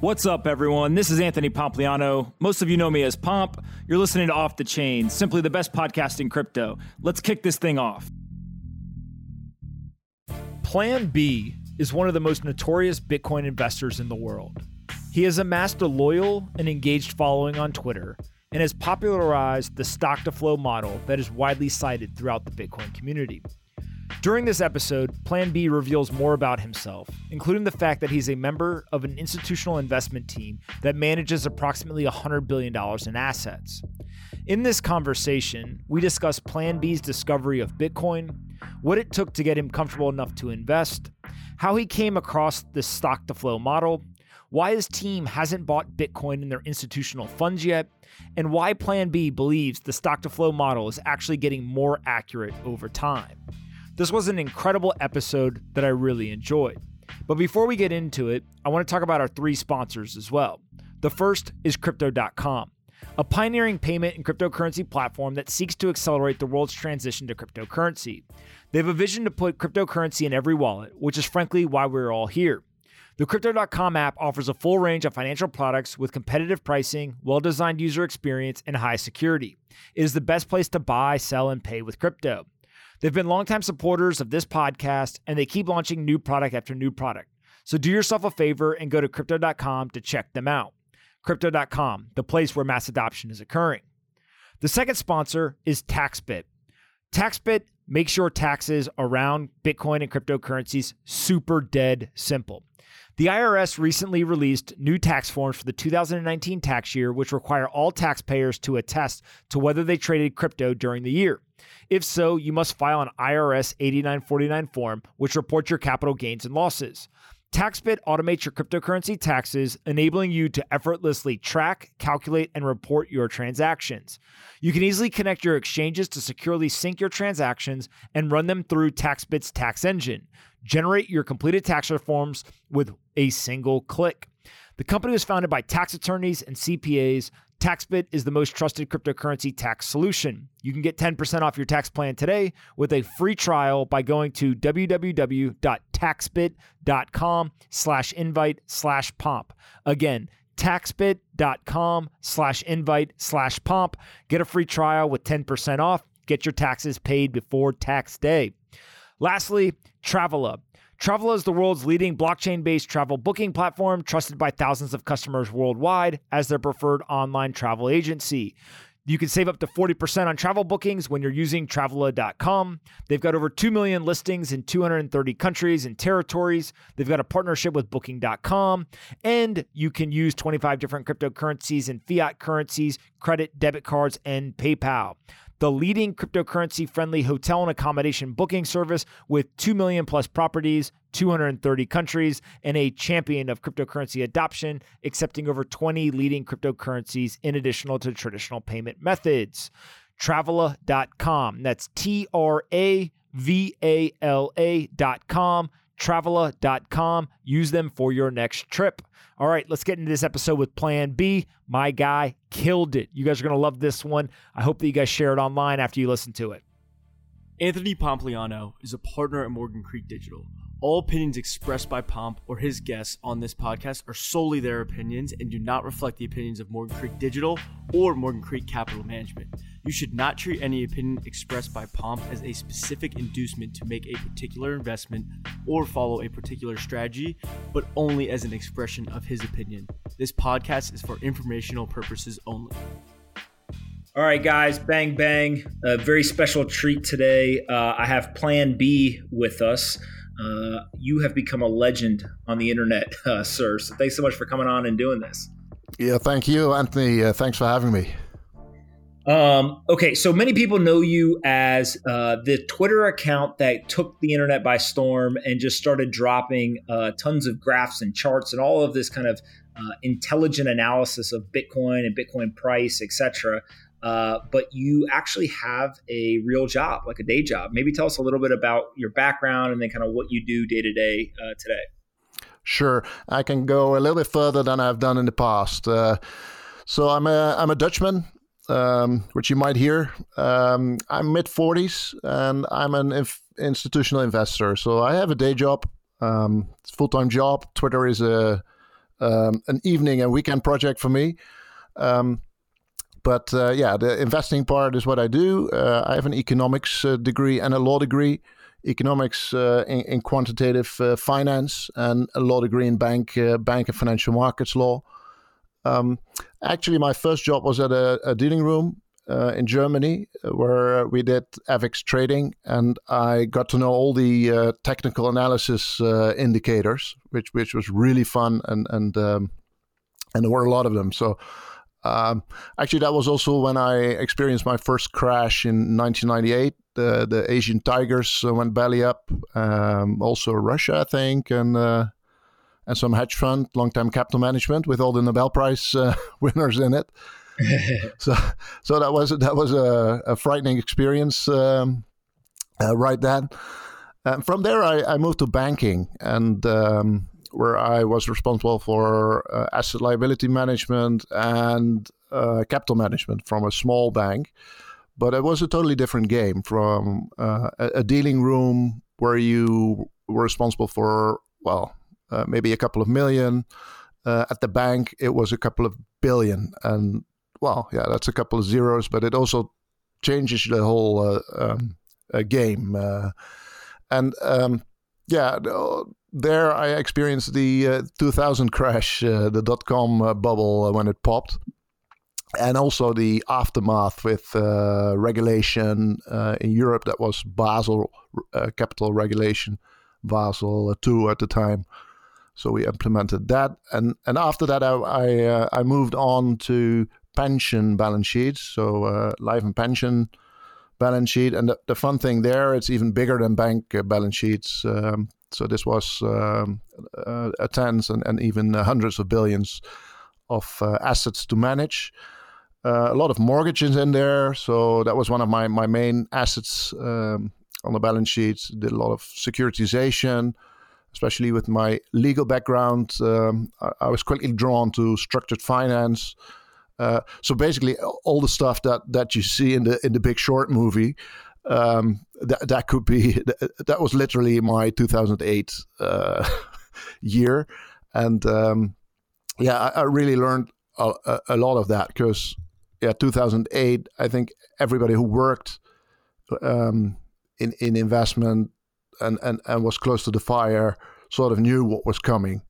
What's up, everyone? This is Anthony Pompliano. Most of you know me as Pomp. You're listening to Off the Chain, simply the best podcast in crypto. Let's kick this thing off. Plan B is one of the most notorious Bitcoin investors in the world. He has amassed a loyal and engaged following on Twitter and has popularized the stock-to-flow model that is widely cited throughout the Bitcoin community. During this episode, Plan B reveals more about himself, including the fact that he's a member of an institutional investment team that manages approximately $100 billion in assets. In this conversation, we discuss Plan B's discovery of Bitcoin, what it took to get him comfortable enough to invest, how he came across the stock-to-flow model, why his team hasn't bought Bitcoin in their institutional funds yet, and why Plan B believes the stock-to-flow model is actually getting more accurate over time. This was an incredible episode that I really enjoyed. But before we get into it, I want to talk about our three sponsors as well. The first is Crypto.com, a pioneering payment and cryptocurrency platform that seeks to accelerate the world's transition to cryptocurrency. They have a vision to put cryptocurrency in every wallet, which is frankly why we're all here. The Crypto.com app offers a full range of financial products with competitive pricing, well-designed user experience, and high security. It is the best place to buy, sell, and pay with crypto. They've been longtime supporters of this podcast, and they keep launching new product after new product. So do yourself a favor and go to Crypto.com to check them out. Crypto.com, the place where mass adoption is occurring. The second sponsor is TaxBit. TaxBit makes your taxes around Bitcoin and cryptocurrencies super dead simple. The IRS recently released new tax forms for the 2019 tax year, which require all taxpayers to attest to whether they traded crypto during the year. If so, you must file an IRS 8949 form, which reports your capital gains and losses. TaxBit automates your cryptocurrency taxes, enabling you to effortlessly track, calculate, and report your transactions. You can easily connect your exchanges to securely sync your transactions and run them through TaxBit's tax engine. Generate your completed tax forms with a single click. The company was founded by tax attorneys and CPAs. TaxBit is the most trusted cryptocurrency tax solution. You can get 10% off your tax plan today with a free trial by going to www.taxbit.com/invite/pomp. Again, taxbit.com/invite/pomp. Get a free trial with 10% off. Get your taxes paid before tax day. Lastly, Travala. Travala is the world's leading blockchain-based travel booking platform, trusted by thousands of customers worldwide as their preferred online travel agency. You can save up to 40% on travel bookings when you're using Travala.com. They've got over 2 million listings in 230 countries and territories. They've got a partnership with Booking.com. And you can use 25 different cryptocurrencies and fiat currencies, credit, debit cards, and PayPal. The leading cryptocurrency-friendly hotel and accommodation booking service with 2 million plus properties, 230 countries, and a champion of cryptocurrency adoption, accepting over 20 leading cryptocurrencies in addition to traditional payment methods. Travala.com. That's Travala.com. Travala.com. Use them for your next trip. All right, let's get into this episode with Plan B. My guy killed it. You guys are going to love this one. I hope that you guys share it online after you listen to it. Anthony Pompliano is a partner at Morgan Creek Digital. All opinions expressed by Pomp or his guests on this podcast are solely their opinions and do not reflect the opinions of Morgan Creek Digital or Morgan Creek Capital Management. You should not treat any opinion expressed by Pomp as a specific inducement to make a particular investment or follow a particular strategy, but only as an expression of his opinion. This podcast is for informational purposes only. All right, guys, bang, bang. A very special treat today. I have Plan B with us. You have become a legend on the internet, sir. So thanks so much for coming on and doing this. Yeah, thank you, Anthony. Thanks for having me. Okay, so many people know you as the Twitter account that took the internet by storm and just started dropping tons of graphs and charts and all of this kind of intelligent analysis of Bitcoin and Bitcoin price, etc. But you actually have a real job, like a day job. Maybe tell us a little bit about your background and then kind of what you do day to day today. Sure. I can go a little bit further than I've done in the past. So I'm a Dutchman, which you might hear. I'm mid-40s and I'm an institutional investor. So I have a day job, it's a full-time job. Twitter is a an evening and weekend project for me. But the investing part is what I do. I have an economics degree and a law degree. Economics in quantitative finance and a law degree in bank and financial markets law. Actually, my first job was at a dealing room in Germany where we did FX trading, and I got to know all the technical analysis indicators, which was really fun, and there were a lot of them. So actually, that was also when I experienced my first crash in 1998. The Asian tigers went belly up. Also Russia, I think, and some hedge fund, long-term capital management, with all the Nobel Prize winners in it. so that was a frightening experience right then. And from there, I moved to banking, and where I was responsible for asset liability management and capital management from a small bank. But it was a totally different game from a dealing room where you were responsible for, maybe a couple of million. At the bank, it was a couple of billion. And, that's a couple of zeros, but it also changes the whole game. There I experienced the 2000 crash, the dot-com bubble when it popped. And also the aftermath with regulation in Europe. That was Basel, capital regulation, Basel II at the time. So we implemented that. And after that, I moved on to pension balance sheets. So life and pension balance sheet. And the fun thing there, it's even bigger than bank balance sheets. So this was tens and even hundreds of billions of assets to manage. A lot of mortgages in there, so that was one of my main assets on the balance sheet. Did a lot of securitization, especially with my legal background. I was quickly drawn to structured finance. So basically, all the stuff that you see in the Big Short movie, that was literally my 2008 year, and I really learned a lot of that because, 2008, I think everybody who worked in investment and was close to the fire sort of knew what was coming,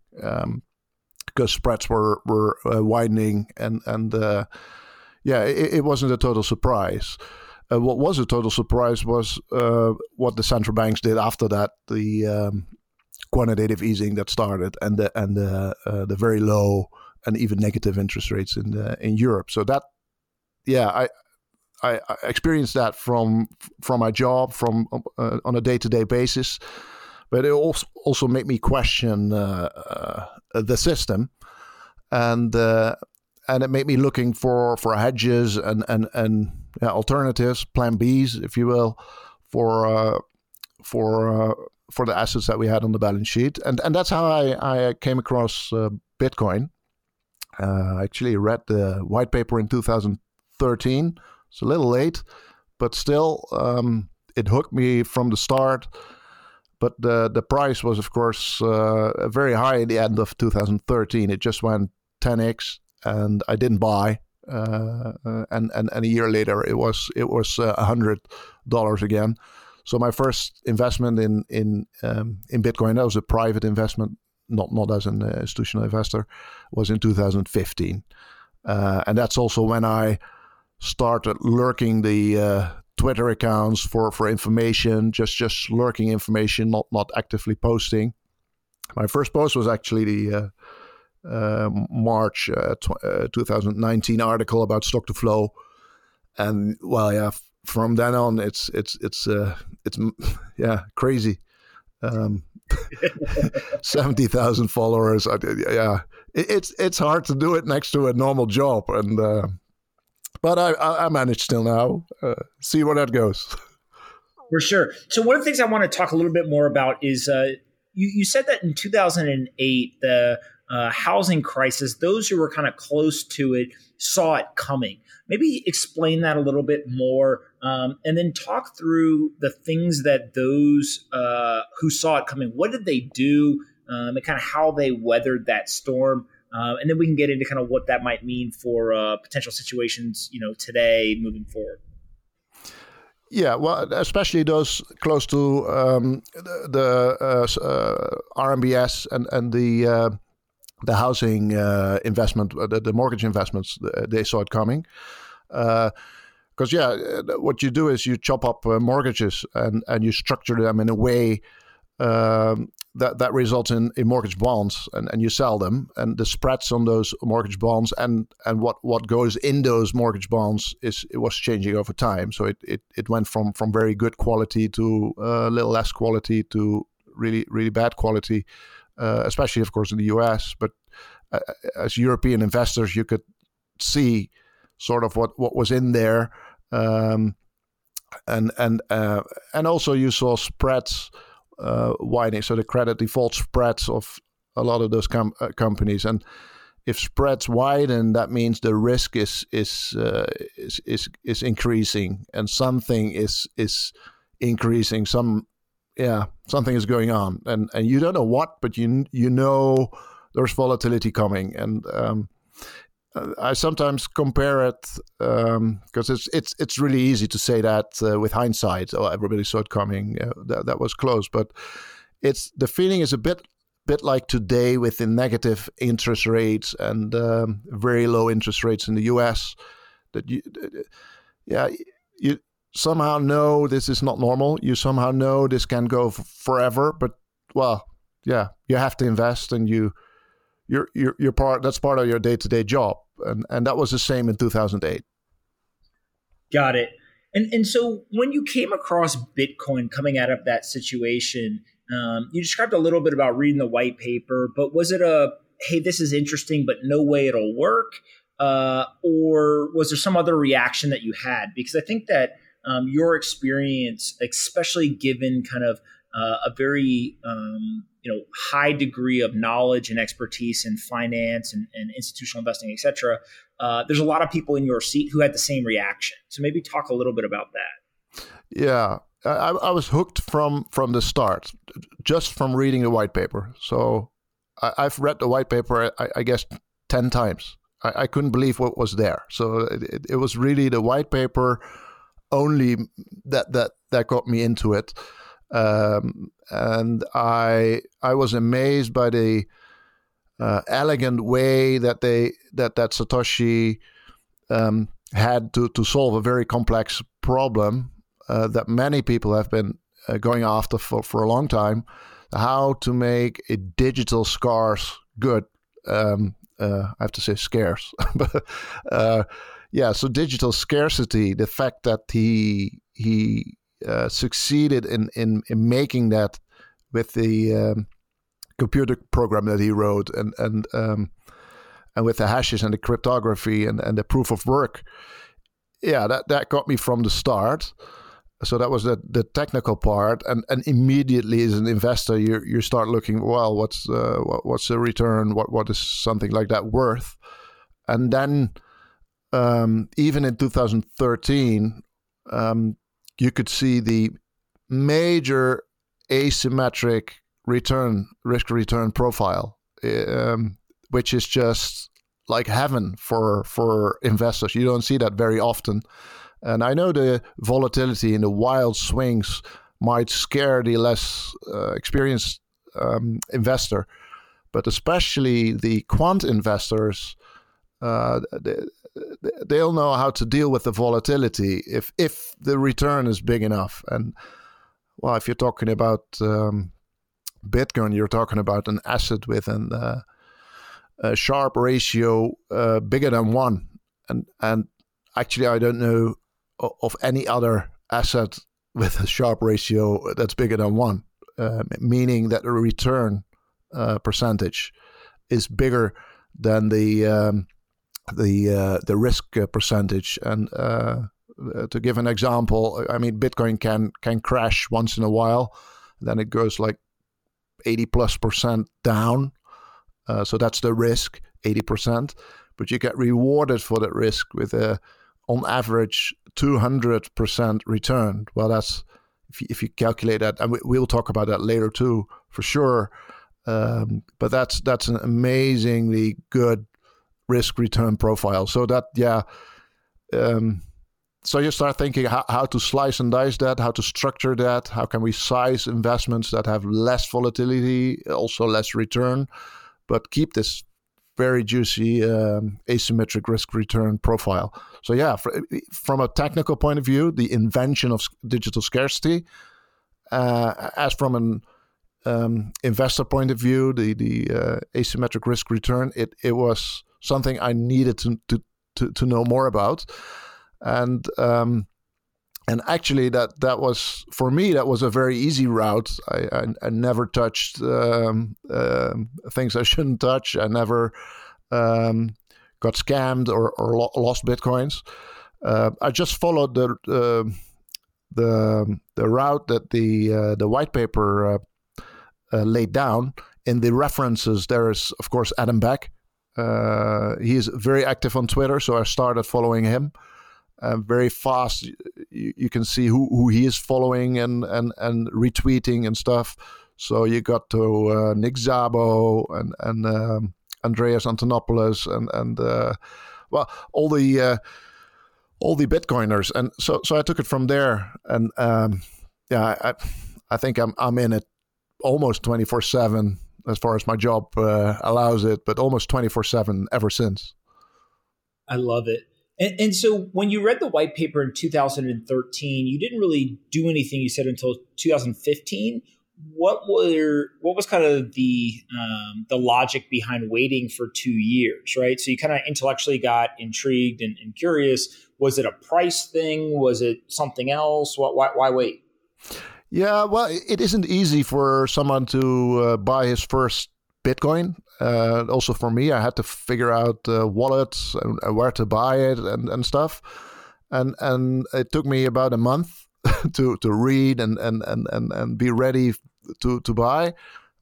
because spreads were widening and it wasn't a total surprise. What was a total surprise was what the central banks did after that, the quantitative easing that started and the very low and even negative interest rates in Europe. So that, I experienced that from my job, from on a day-to-day basis, but it also made me question the system, and it made me looking for hedges and alternatives, Plan Bs, if you will, for the assets that we had on the balance sheet. And that's how I came across Bitcoin. I actually read the white paper in 2013. It's a little late, but still it hooked me from the start. But the price was, of course, very high at the end of 2013. It just went 10x, and I didn't buy. And a year later, it was $100 again. So my first investment in Bitcoin, that was a private investment, not as an institutional investor, was in 2015, and that's also when I started lurking the Twitter accounts for information, just lurking information, not actively posting. My first post was actually the March 2019 article about stock-to-flow, and from then on, it's crazy. 70,000 followers. It's hard to do it next to a normal job, but I manage till now. See where that goes. For sure. So one of the things I want to talk a little bit more about is you said that in 2008 the housing crisis, those who were kind of close to it saw it coming. Maybe explain that a little bit more, and then talk through the things that those who saw it coming, what did they do, and kind of how they weathered that storm. And then we can get into kind of what that might mean for potential situations, you know, today moving forward. Yeah, well, especially those close to the RMBS and the housing investment, the mortgage investments, they saw it coming. Because, what you do is you chop up mortgages and you structure them in a way that results in mortgage bonds, and you sell them, and the spreads on those mortgage bonds and what goes in those mortgage bonds was changing over time. So it went from very good quality to a little less quality to really, really bad quality, especially, of course, in the US. But as European investors, you could see sort of what was in there. And also you saw spreads widening, so the credit default spreads of a lot of those companies, and if spreads widen, that means the risk is increasing, and something is increasing. Something is going on, and you don't know what, but you know there's volatility coming, and I sometimes compare it because it's really easy to say that with hindsight. Oh, everybody saw it coming. That was close, but the feeling is a bit like today with the negative interest rates and very low interest rates in the U.S. That you somehow know this is not normal. You somehow know this can go forever. But you have to invest, and you. Your part, that's part of your day-to-day job, and that was the same in 2008. Got it. And so when you came across Bitcoin coming out of that situation, you described a little bit about reading the white paper, but was it hey, this is interesting, but no way it'll work, or was there some other reaction that you had? Because I think that your experience, especially given kind of a very high degree of knowledge and expertise in finance and institutional investing, et cetera. There's a lot of people in your seat who had the same reaction. So maybe talk a little bit about that. Yeah, I was hooked from the start, just from reading the white paper. So I've read the white paper, I guess, 10 times. I couldn't believe what was there. So it was really the white paper only that got me into it. And I was amazed by the elegant way that Satoshi had to solve a very complex problem that many people have been going after for a long time, how to make a digital scarce good. I have to say scarce, but so digital scarcity, the fact that he succeeded in making that with the computer program that he wrote and with the hashes and the cryptography and the proof of work. Yeah, that got me from the start. So that was the technical part, and immediately as an investor you start looking, well, what's the return? What is something like that worth? And then even in 2013. You could see the major asymmetric risk-return profile, which is just like heaven for investors. You don't see that very often. And I know the volatility and the wild swings might scare the less experienced investor, but especially the quant investors, they'll know how to deal with the volatility if the return is big enough. And well, if you're talking about Bitcoin, you're talking about an asset with a Sharpe ratio bigger than 1. And actually, I don't know of any other asset with a Sharpe ratio that's bigger than 1, meaning that the return percentage is bigger than the risk percentage. And to give an example, I mean, Bitcoin can crash once in a while, then it goes like 80%+ down. So that's the risk, 80%. But you get rewarded for that risk with on average 200% return. Well, that's if you calculate that, and we'll talk about that later too, for sure. But that's an amazingly good risk return profile. So that, yeah. So you start thinking how to slice and dice that, how to structure that, how can we size investments that have less volatility, also less return, but keep this very juicy asymmetric risk return profile. So yeah, from a technical point of view, the invention of digital scarcity, as from an investor point of view, the asymmetric risk return, it was something I needed to know more about. And actually that was, for me, that was a very easy route. I never touched things I shouldn't touch. I never got scammed or lost Bitcoins. I just followed the route that the white paper laid down. In the references, there is, of course, Adam Back. He is very active on Twitter, so I started following him. Very fast, you can see who he is following and retweeting and stuff. So you got to Nick Szabo and Andreas Antonopoulos and well, all the Bitcoiners. And so I took it from there. And I think I'm in it almost 24/7 as far as my job allows it, but almost 24/7 ever since. I love it. And so when you read the white paper in 2013, you didn't really do anything, you said, until 2015. What was kind of the logic behind waiting for 2 years, right? So you kind of intellectually got intrigued and curious. Was it a price thing? Was it something else? Why wait? Yeah, well, it isn't easy for someone to buy his first Bitcoin. Also for me, I had to figure out wallets and where to buy it and stuff. And it took me about a month to read and be ready to buy. It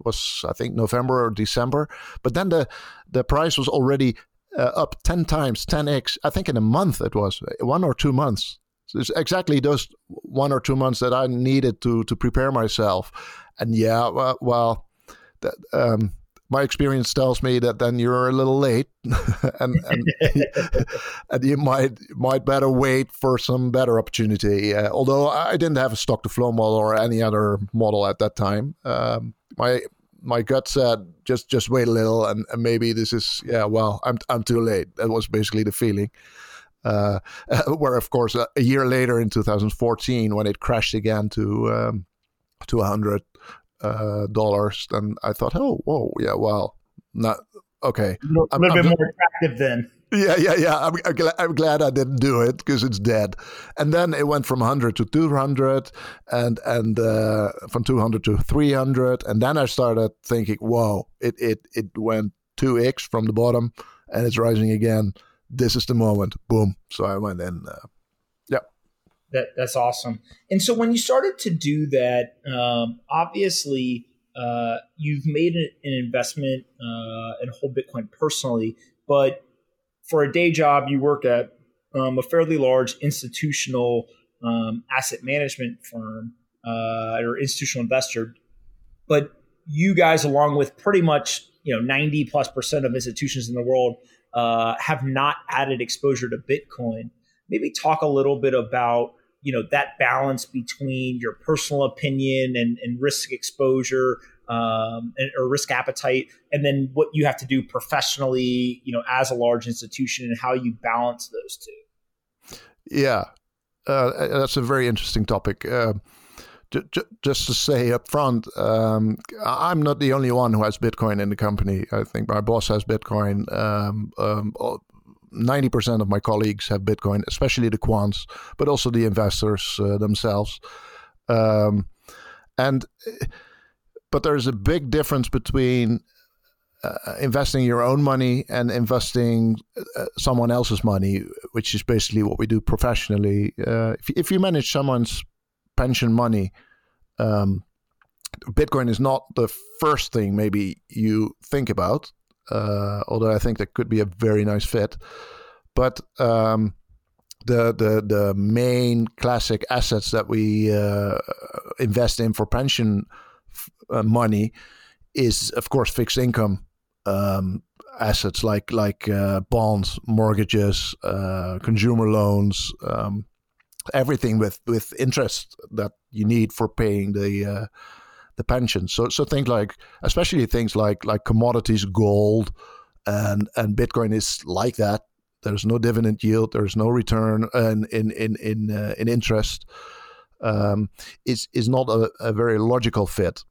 was, I think, November or December. But then the price was already up 10 times, 10x. I think in a month it was, 1 or 2 months. So it's exactly those 1 or 2 months that I needed to prepare myself. And yeah, well that, my experience tells me that then you're a little late, and you might better wait for some better opportunity. Although I didn't have a stock-to-flow model or any other model at that time, my gut said just wait a little, and maybe this is I'm too late. That was basically the feeling. Where of course a year later in 2014, when it crashed again to $100. Dollars, then I thought, a little bit more attractive then. Yeah. I'm glad I didn't do it because it's dead. And then it went from 100 to 200, and from 200 to 300, and then I started thinking, it went 2x from the bottom, and it's rising again. This is the moment, boom! So I went in. That's awesome. And so when you started to do that, obviously you've made an investment in whole Bitcoin personally, but for a day job, you work at a fairly large institutional asset management firm or institutional investor. But you guys, along with pretty much 90+% of institutions in the world, have not added exposure to Bitcoin. Maybe talk a little bit about that balance between your personal opinion and risk exposure or risk appetite, and then what you have to do professionally, as a large institution, and how you balance those two. Yeah, that's a very interesting topic. Just to say up front, I'm not the only one who has Bitcoin in the company. I think my boss has Bitcoin. 90% of my colleagues have Bitcoin, especially the quants, but also the investors themselves. But there's a big difference between investing your own money and investing someone else's money, which is basically what we do professionally. If you manage someone's pension money, Bitcoin is not the first thing maybe you think about. Although I think that could be a very nice fit, but the main classic assets that we invest in for pension money is, of course, fixed income assets like bonds, mortgages, consumer loans, everything with interest that you need for paying the pension. So things like, especially things like commodities, gold, and Bitcoin is like that. There's no dividend yield. There's no return in interest. It's not a very logical fit,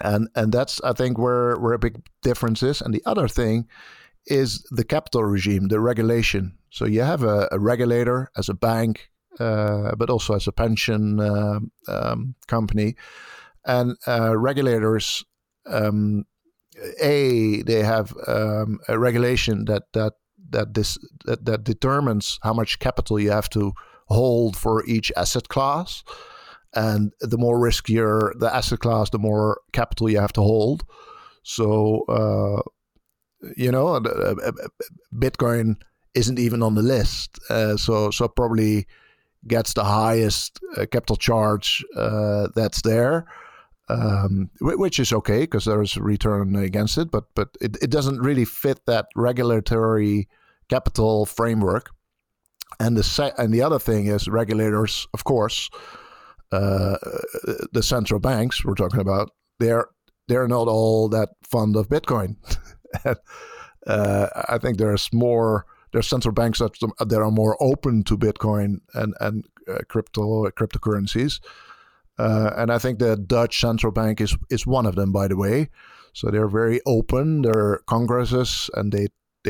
and that's, I think, where a big difference is. And the other thing is the capital regime, the regulation. So you have a regulator as a bank, but also as a pension company, and regulators. They have a regulation that determines how much capital you have to hold for each asset class, and the more riskier the asset class, the more capital you have to hold. So Bitcoin isn't even on the list, so probably gets the highest capital charge that's there, which is okay because there is a return against it, but it doesn't really fit that regulatory capital framework. And the other thing is regulators, of course, the central banks we're talking about, they're not all that fond of Bitcoin. I think there's central banks that are more open to Bitcoin and cryptocurrencies. And I think the Dutch central bank is one of them, by the way. So they're very open. There are congresses, and they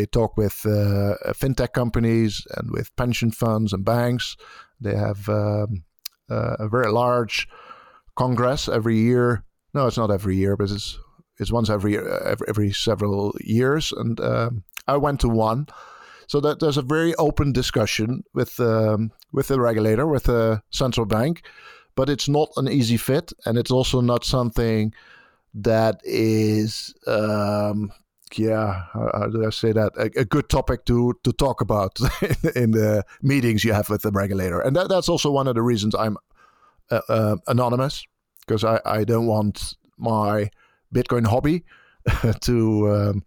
talk with fintech companies and with pension funds and banks. They have a very large congress every year. No, it's not every year, but it's once every several years. And I went to one. So that there's a very open discussion with the regulator, with the central bank. But it's not an easy fit, and it's also not something that is, how do I say that? A good topic to talk about in the meetings you have with the regulator. And that's also one of the reasons I'm anonymous, because I don't want my Bitcoin hobby to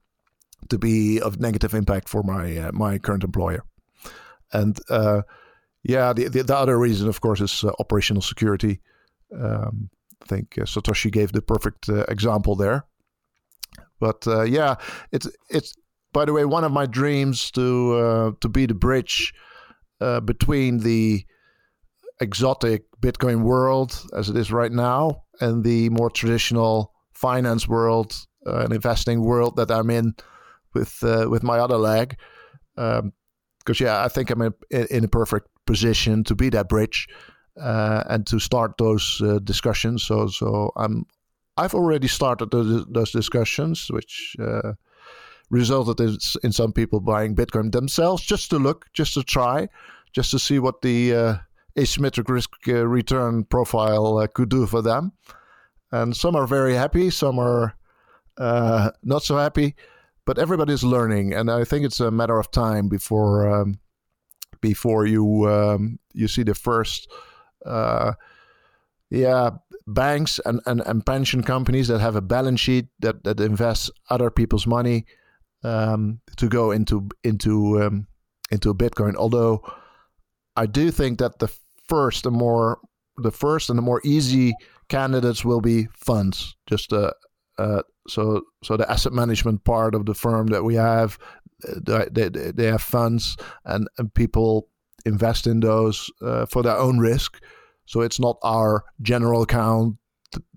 be of negative impact for my current employer. And the other reason, of course, is operational security. I think Satoshi gave the perfect example there. But it's by the way one of my dreams to be the bridge between the exotic Bitcoin world as it is right now and the more traditional finance world and investing world that I'm in with my other leg. Because I think I'm in a perfect position to be that bridge and to start those discussions. So I've already started those discussions, which resulted in some people buying Bitcoin themselves just to look, just to try, just to see what the asymmetric risk return profile could do for them. And some are very happy, some are not so happy, but everybody's learning, and I think it's a matter of time before you see the first banks and pension companies that have a balance sheet that invests other people's money to go into Bitcoin. Although I do think that the first and the more easy candidates will be funds, just so the asset management part of the firm that we have, they have funds, and people invest in those for their own risk. So it's not our general account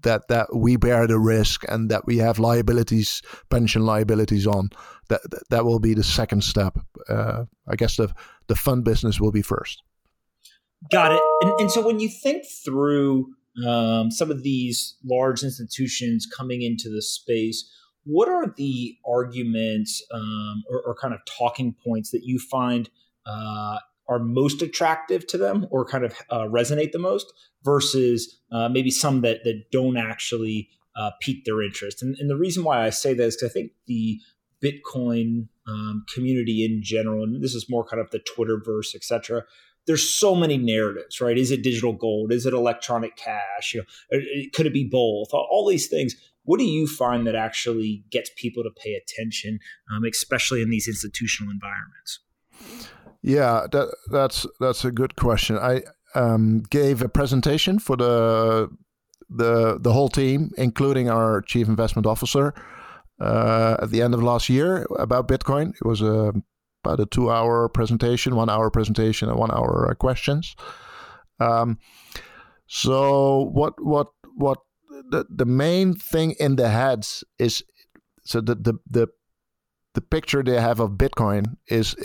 that we bear the risk and that we have liabilities, pension liabilities on. That will be the second step. I guess the fund business will be first. Got it. And so when you think through some of these large institutions coming into the space, what are the arguments or kind of talking points that you find are most attractive to them or kind of resonate the most versus maybe some that don't actually pique their interest? And the reason why I say that is because I think the Bitcoin community in general, and this is more kind of the Twitterverse, et cetera, there's so many narratives, right? Is it digital gold? Is it electronic cash? You know, could it be both? All these things. What do you find that actually gets people to pay attention, especially in these institutional environments? Yeah, that's a good question. I gave a presentation for the whole team, including our chief investment officer, at the end of last year about Bitcoin. It was about a 2-hour presentation, 1-hour presentation, and 1-hour questions. So what the main thing in the heads is, so the picture they have of Bitcoin is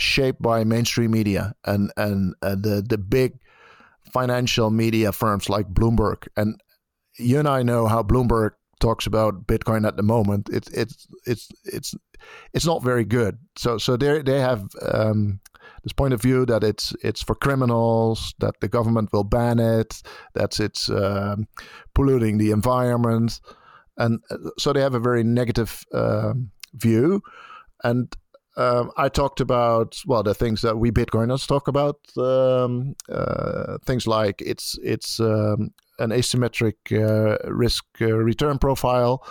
shaped by mainstream media and the big financial media firms like Bloomberg. And you and I know how Bloomberg talks about Bitcoin at the moment. It's not very good. So they have this point of view that it's for criminals, that the government will ban it, that it's polluting the environment, and so they have a very negative view. And I talked about the things that we Bitcoiners talk about, things like it's an asymmetric risk return profile.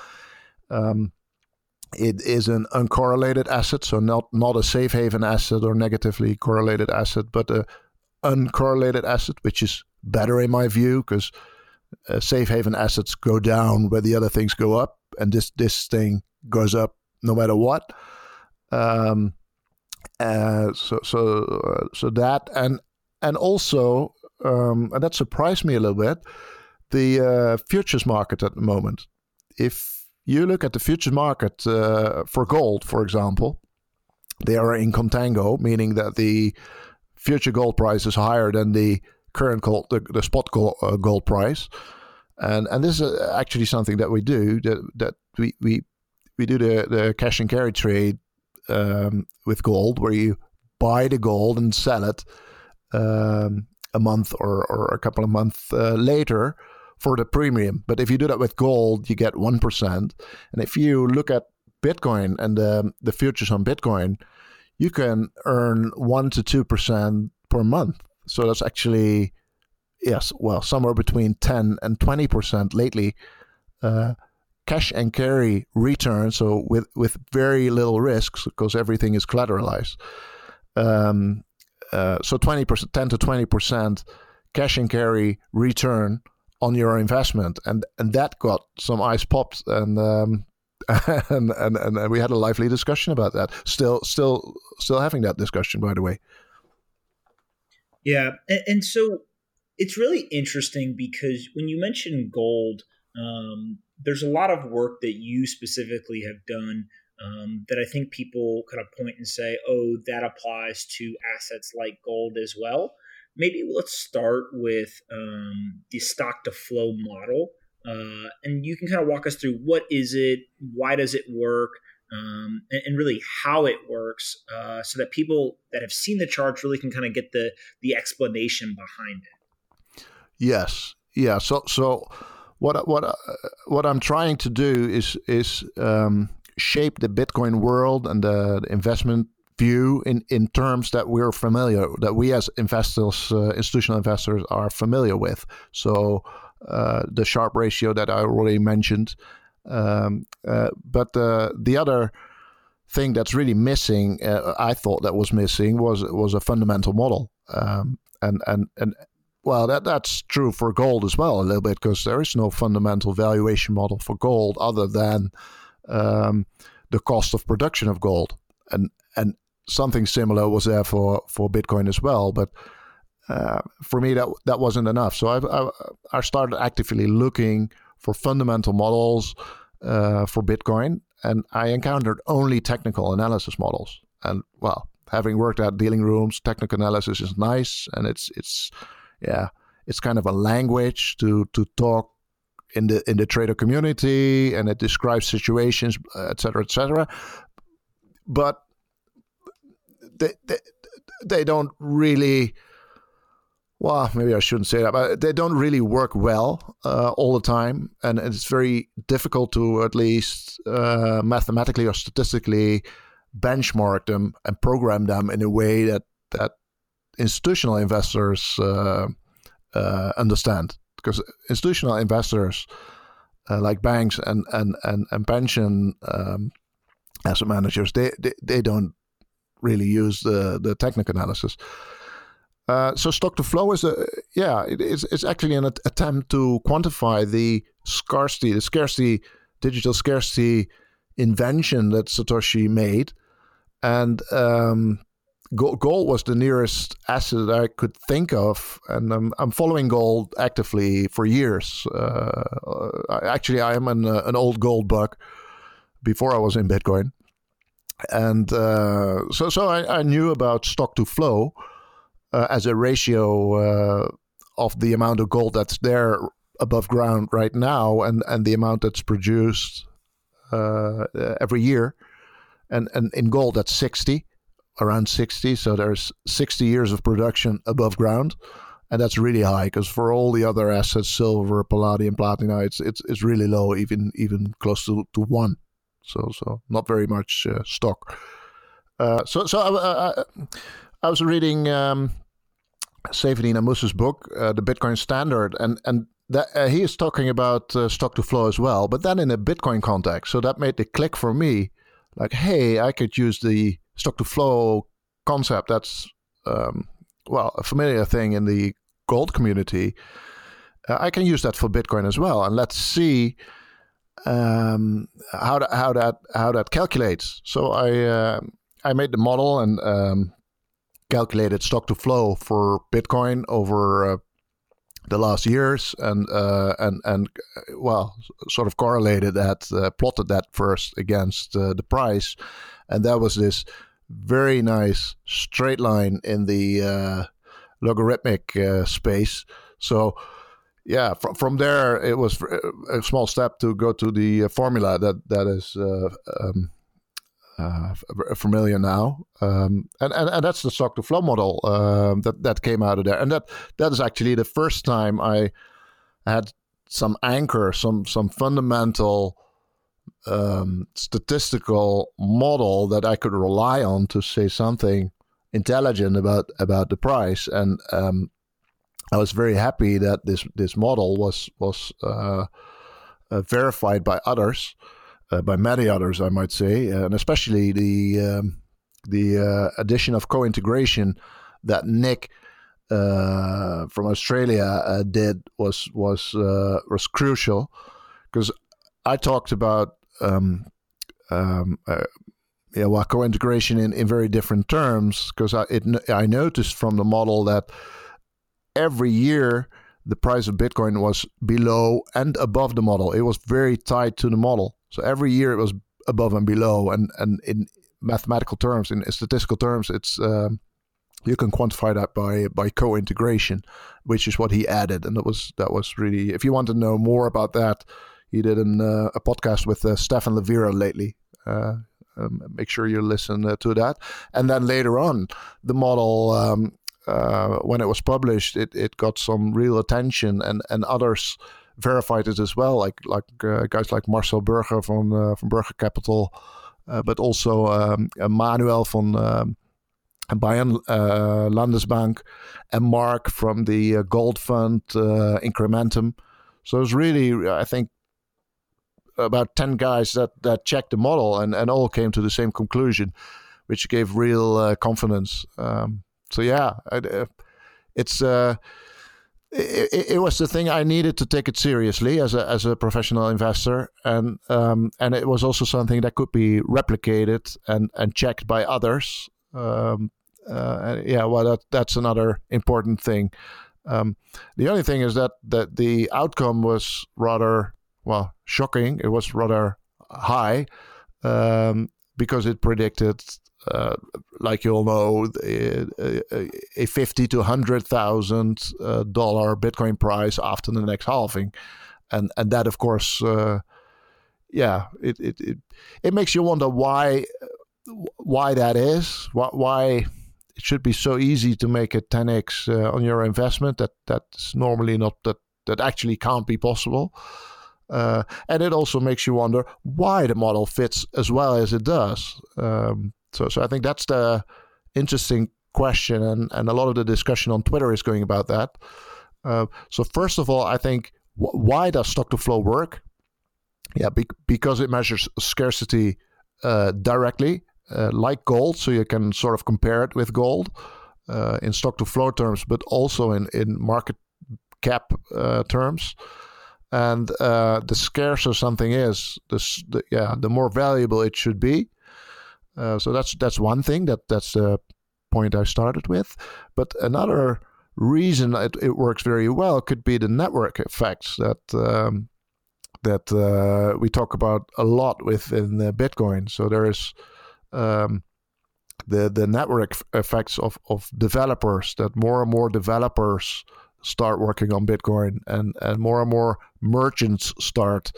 It is an uncorrelated asset, so not a safe haven asset or negatively correlated asset, but an uncorrelated asset, which is better in my view, because safe haven assets go down where the other things go up, and this thing goes up no matter what. So that and also, and that surprised me a little bit, the futures market at the moment. If you look at the futures market for gold, for example, they are in contango, meaning that the future gold price is higher than the current gold, the spot gold price, and this is actually something that we do, that we do the cash and carry trade with gold, where you buy the gold and sell it a month or a couple of months later for the premium. But if you do that with gold, you get 1%. And if you look at Bitcoin and the futures on Bitcoin, you can earn 1% to 2% per month. So that's actually, somewhere between 10 and 20% lately, cash and carry return, so with very little risks, because everything is collateralized. So 20%, 10 to 20% cash and carry return on your investment, and that got some eyes popped, and we had a lively discussion about that. Still having that discussion, by the way. Yeah, and so it's really interesting because when you mention gold, there's a lot of work that you specifically have done that I think people kind of point and say, oh, that applies to assets like gold as well. Maybe let's start with the stock-to-flow model, and you can kind of walk us through what is it, why does it work, and really how it works, so that people that have seen the charts really can kind of get the explanation behind it. Yes, yeah. So what I'm trying to do is shape the Bitcoin world and the investment view in terms that we're familiar, that we as investors, institutional investors, are familiar with. So the Sharpe ratio that I already mentioned, but the other thing that's really missing, I thought that was missing, was a fundamental model, and well, that's true for gold as well a little bit, because there is no fundamental valuation model for gold other than the cost of production of gold, and something similar was there for Bitcoin as well, but for me that wasn't enough. So I started actively looking for fundamental models for Bitcoin, and I encountered only technical analysis models. And having worked at dealing rooms, technical analysis is nice, and it's kind of a language to talk in the trader community, and it describes situations, et cetera, but They don't really, maybe I shouldn't say that, but they don't really work well all the time, and it's very difficult to at least mathematically or statistically benchmark them and program them in a way that institutional investors understand, because institutional investors like banks and pension asset managers, they don't really use the technical analysis. So stock-to-flow is it's actually an attempt to quantify the scarcity, digital scarcity invention that Satoshi made, and gold was the nearest asset that I could think of, and I'm following gold actively for years. I am an old gold bug before I was in Bitcoin, and so I knew about stock to flow as a ratio of the amount of gold that's there above ground right now and the amount that's produced every year, and in gold that's 60. Around 60, so there's 60 years of production above ground, and that's really high because for all the other assets, silver, palladium, platina, it's really low, even close to one. So not very much stock. So I was reading Saifedean Amus's book, The Bitcoin Standard, and that, he is talking about stock to flow as well, but then in a Bitcoin context. So that made the click for me, like, hey, I could use the stock-to-flow concept, that's, a familiar thing in the gold community. I can use that for Bitcoin as well, and let's see how that calculates. So I made the model and calculated stock-to-flow for Bitcoin over the last years, and sort of correlated that, plotted that first against the price, and that was this very nice straight line in the logarithmic space. So, yeah, from there it was a small step to go to the formula that is familiar now, and that's the stock-to-flow model that came out of there, and that is actually the first time I had some anchor, some fundamental statistical model that I could rely on to say something intelligent about the price, and I was very happy that this model was verified by others, by many others, I might say, and especially the addition of co-integration that Nick from Australia did was crucial, because I talked about co-integration in very different terms, because I noticed from the model that every year the price of Bitcoin was below and above the model. It was very tied to the model. So every year it was above and below, and in mathematical terms, in statistical terms, it's you can quantify that by co-integration, which is what he added, and that was really. If you want to know more about that, he did a podcast with Stefan Leviera lately. Make sure you listen to that, and then later on, the model when it was published, it got some real attention, and others verified it as well, like guys like Marcel Burger from Burger Capital, but also Manuel von Bayern, Landesbank, and Mark from the Gold Fund, Incrementum. So it's really, I think, about 10 guys that checked the model and all came to the same conclusion, which gave real confidence. It was the thing I needed to take it seriously as a professional investor, and it was also something that could be replicated and checked by others. That's another important thing. The only thing is that the outcome was rather shocking. It was rather high because it predicted, like you all know, a $50,000 to $100,000 dollar Bitcoin price after the next halving, and that, of course, it makes you wonder why that is, why it should be so easy to make a 10x on your investment. That's normally not that actually can't be possible. And it also makes you wonder why the model fits as well as it does. So I think that's the interesting question, and a lot of the discussion on Twitter is going about that. So first of all, I think, why does stock-to-flow work? Yeah, because it measures scarcity directly, like gold, so you can sort of compare it with gold in stock-to-flow terms, but also in market cap terms. And the scarcer something is, the more valuable it should be. So that's one thing. That's the point I started with. But another reason it works very well could be the network effects that we talk about a lot within Bitcoin. So there is the network effects of developers, that more and more developers start working on Bitcoin, and more merchants start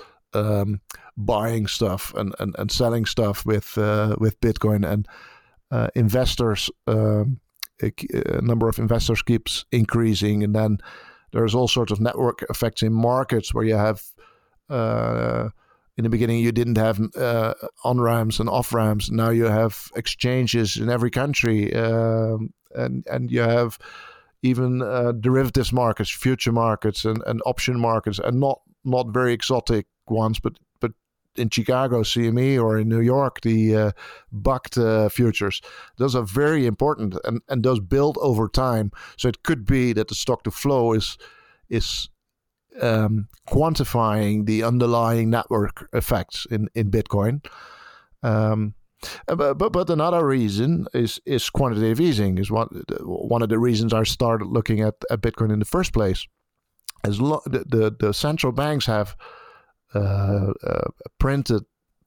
buying stuff and selling stuff with Bitcoin, and investors, a number of investors keeps increasing, and then there's all sorts of network effects in markets where you have in the beginning you didn't have on-ramps and off-ramps. Now you have exchanges in every country, and you have even derivatives markets, future markets, and option markets, and not very exotic ones, but in Chicago CME, or in New York the BACT futures. Those are very important, and those build over time. So it could be that the stock to flow is quantifying the underlying network effects in Bitcoin. But another reason is quantitative easing. Is one of the reasons I started looking at Bitcoin in the first place. As the central banks have printed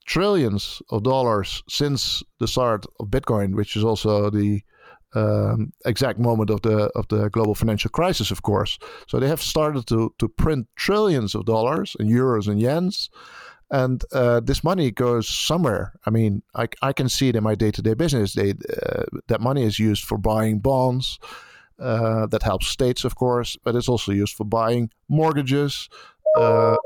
trillions of dollars since the start of Bitcoin, which is also the exact moment of the global financial crisis, of course. So they have started to print trillions of dollars and euros and yens. And this money goes somewhere. I mean, I can see it in my day-to-day business. That money is used for buying bonds. That helps states, of course, but it's also used for buying mortgages. So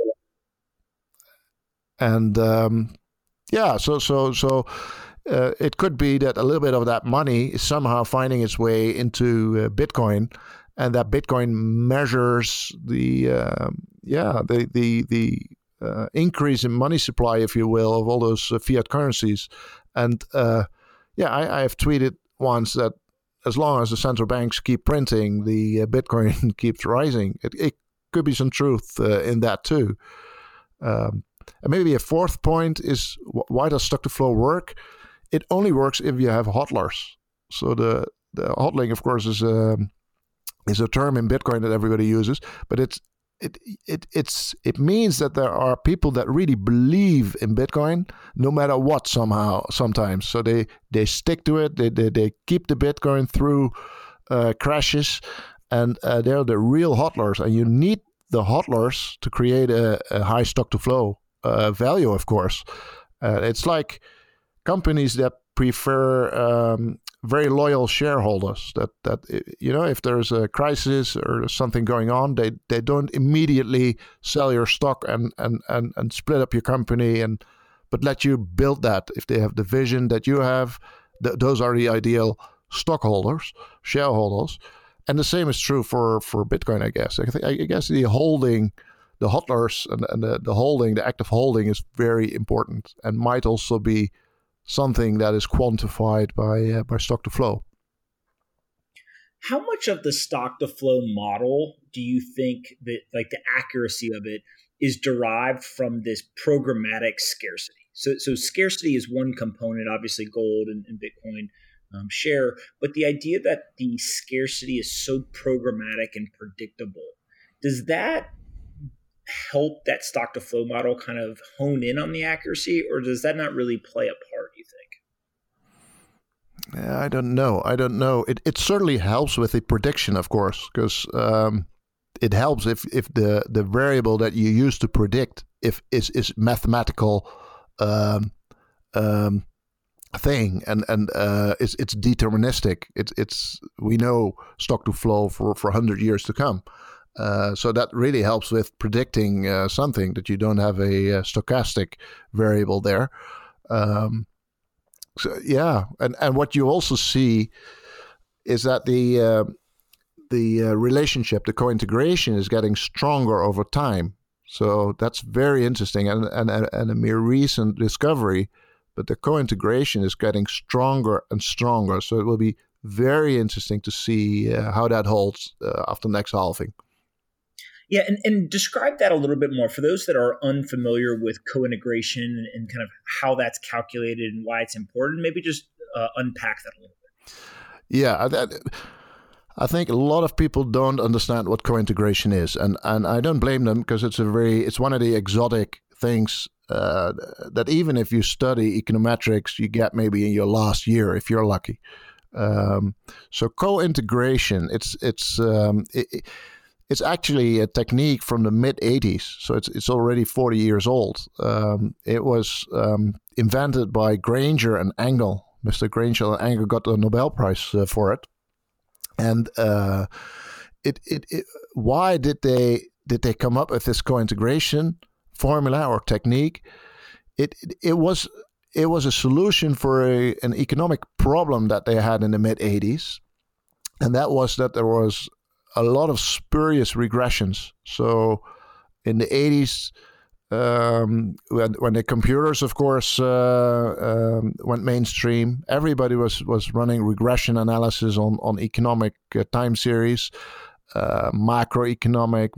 it could be that a little bit of that money is somehow finding its way into Bitcoin, and that Bitcoin measures the increase in money supply, if you will, of all those fiat currencies. And I have tweeted once that as long as the central banks keep printing, the Bitcoin keeps rising. It could be some truth in that too. And maybe a fourth point is, why does stock-to-flow work? It only works if you have hodlers. So the hodling, of course, is a term in Bitcoin that everybody uses, but it means that there are people that really believe in Bitcoin no matter what, somehow, sometimes. So they stick to it, they keep the Bitcoin through crashes, and they're the real hodlers. And you need the hodlers to create a high stock-to-flow value, of course. It's like companies that prefer very loyal shareholders, that you know, if there's a crisis or something going on, they don't immediately sell your stock and split up your company, but let you build that. If they have the vision that you have, those are the ideal shareholders. And the same is true for Bitcoin, I guess. I guess the holding, the hodlers, and the holding, the act of holding, is very important, and might also be something that is quantified by stock to flow. How much of the stock to flow model do you think that, like, the accuracy of it is derived from this programmatic scarcity? So scarcity is one component, obviously gold and Bitcoin share, but the idea that the scarcity is so programmatic and predictable, does that help that stock to flow model kind of hone in on the accuracy, or does that not really play a part, you think? Yeah, I don't know. It certainly helps with the prediction, of course, because it helps if the variable that you use to predict is mathematical thing, and it's deterministic. It's we know stock to flow for 100 years to come. So that really helps with predicting something, that you don't have a stochastic variable there. And what you also see is that the relationship, the co-integration, is getting stronger over time. So that's very interesting and a mere recent discovery, but the co-integration is getting stronger and stronger. So it will be very interesting to see how that holds after next halving. Yeah, and describe that a little bit more for those that are unfamiliar with co-integration and kind of how that's calculated and why it's important. Maybe just unpack that a little bit. Yeah, I think a lot of people don't understand what co-integration is, and I don't blame them because it's one of the exotic things that even if you study econometrics, you get maybe in your last year if you're lucky. So co-integration, it's actually a technique from the mid-'80s, so it's already 40 years old. It was invented by Granger and Engel. Mr. Granger and Engel got the Nobel Prize for it. And why did they come up with this co-integration formula or technique? It was a solution for an economic problem that they had in the mid-'80s, and that was that there was a lot of spurious regressions. So in the 80s, when the computers, of course, went mainstream, everybody was running regression analysis on economic time series, macroeconomic,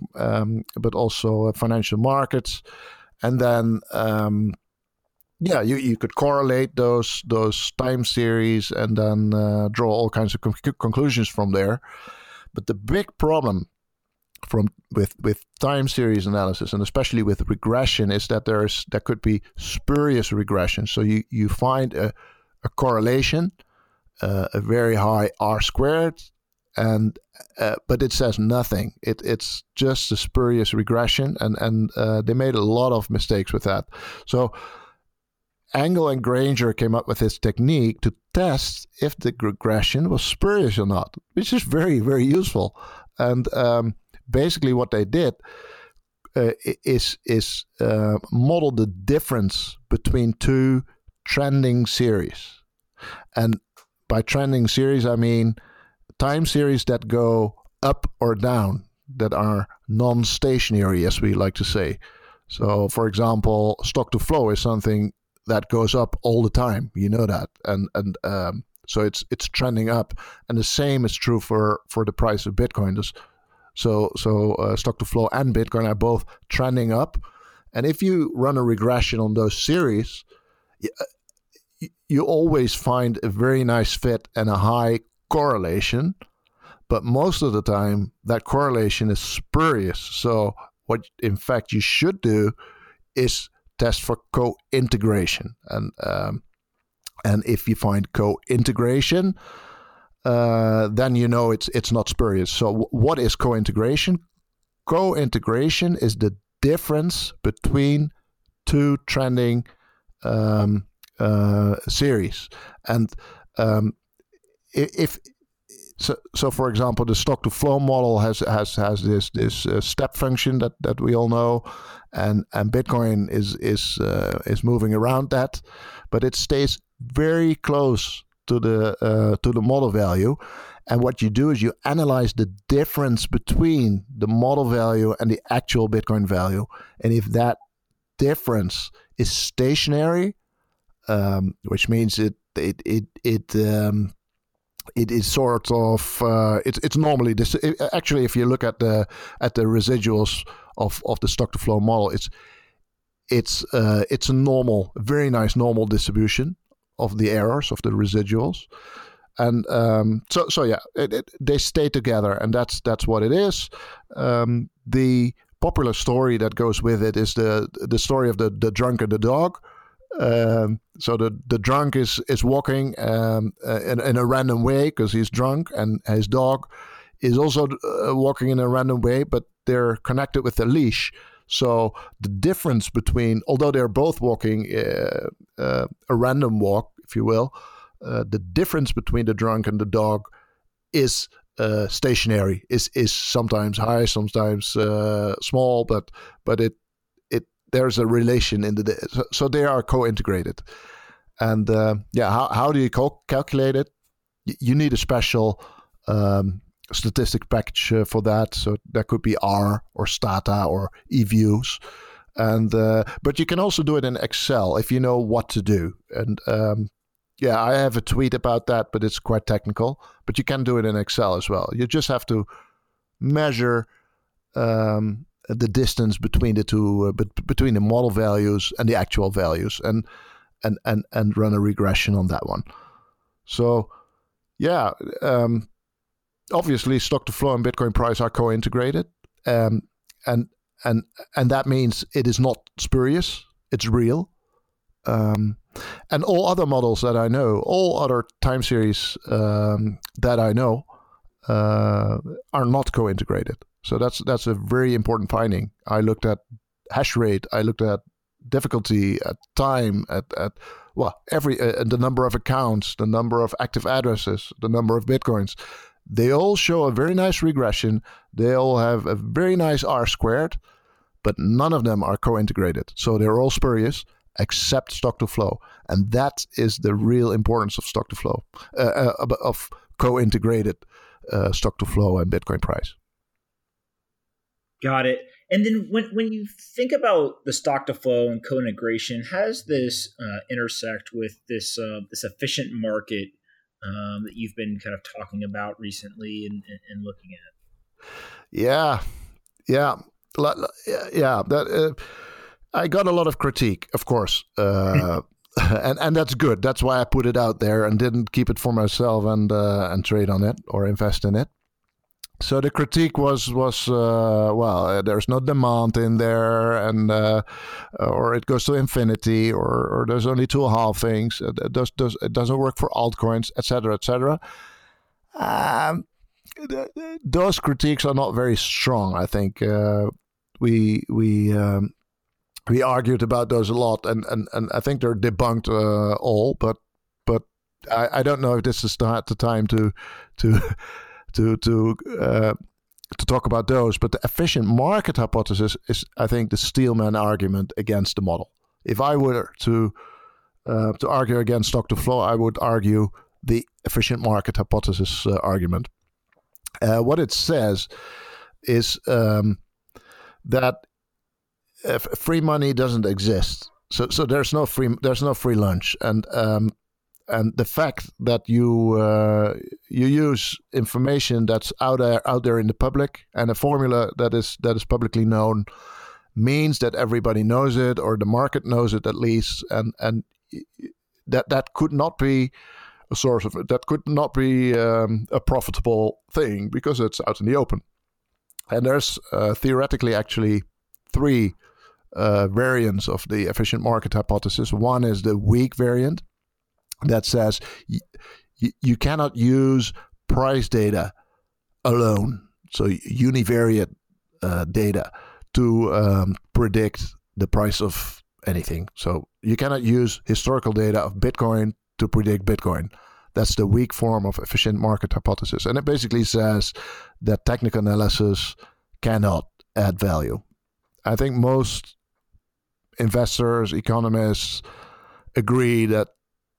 but also financial markets. And then, you could correlate those time series and then draw all kinds of conclusions from there. But the big problem with time series analysis, and especially with regression, is that there could be spurious regression. So you find a correlation, a very high R-squared, and but it says nothing. It's just a spurious regression, and they made a lot of mistakes with that. So Engel and Granger came up with this technique to test if the regression was spurious or not, which is very, very useful. And basically what they did is model the difference between two trending series. And by trending series, I mean time series that go up or down, that are non-stationary, as we like to say. So, for example, stock-to-flow is something that goes up all the time, you know that, and so it's trending up, and the same is true for the price of Bitcoin. So stock to flow and Bitcoin are both trending up, and if you run a regression on those series, you always find a very nice fit and a high correlation, but most of the time that correlation is spurious. So what in fact you should do is test for co-integration, and if you find co-integration, then you know it's not spurious. So what is co-integration? Co-integration is the difference between two trending series, and if so, for example, the stock-to-flow model has this step function that we all know, and Bitcoin is moving around that, but it stays very close to the model value. And what you do is you analyze the difference between the model value and the actual Bitcoin value, and if that difference is stationary, which means it is sort of it's normally this. Actually, if you look at the residuals of the stock to flow model, it's a normal, very nice normal distribution of the errors of the residuals, and they stay together, and that's what it is. The popular story that goes with it is the story of the drunk and the dog. So the drunk is walking in a random way because he's drunk, and his dog is also walking in a random way, but they're connected with a leash. So the difference between, although they're both walking a random walk, if you will, the difference between the drunk and the dog is stationary. Is sometimes high, sometimes small, but it. There's a relation in the, so they are co-integrated, and how do you calculate it? You need a special statistic package for that. So that could be R or Stata or eViews. And but you can also do it in Excel if you know what to do. And yeah, I have a tweet about that, but it's quite technical. But you can do it in Excel as well. You just have to measure the distance between the two, between the model values and the actual values, and run a regression on that one. So yeah, obviously stock-to-flow and Bitcoin price are co-integrated, and that means it is not spurious; it's real. And all other models that I know, all other time series that I know, are not co-integrated. So that's a very important finding. I looked at hash rate, I looked at difficulty, at time, at well, every the number of accounts, the number of active addresses, the number of bitcoins. They all show a very nice regression. They all have a very nice R squared, but none of them are co-integrated. So they're all spurious except stock-to-flow, and that is the real importance of stock-to-flow, of co-integrated stock-to-flow and Bitcoin price. Got it. And then when you think about the stock-to-flow and co-integration, how does this intersect with this this efficient market that you've been kind of talking about recently and looking at? Yeah. That I got a lot of critique, of course, and that's good. That's why I put it out there and didn't keep it for myself and trade on it or invest in it. So the critique was there's no demand in there, and or it goes to infinity, or there's only two halvings. It doesn't work for altcoins, etc., etc. Those critiques are not very strong. I think we argued about those a lot, and I think they're debunked all. But I don't know if this is the time to. To talk about those, but the efficient market hypothesis is, I think, the Steelman argument against the model. If I were to argue against stock-to-flow, I would argue the efficient market hypothesis argument. What it says is that free money doesn't exist, so there's no free lunch, and the fact that you use information that's out there in the public and a formula that is publicly known means that everybody knows it, or the market knows it at least, and that could not be a source of it. That could not be a profitable thing because it's out in the open. And there's theoretically actually three variants of the efficient market hypothesis. One is the weak variant, that says you cannot use price data alone, so univariate data, to predict the price of anything. So you cannot use historical data of Bitcoin to predict Bitcoin. That's the weak form of efficient market hypothesis. And it basically says that technical analysis cannot add value. I think most investors, economists agree that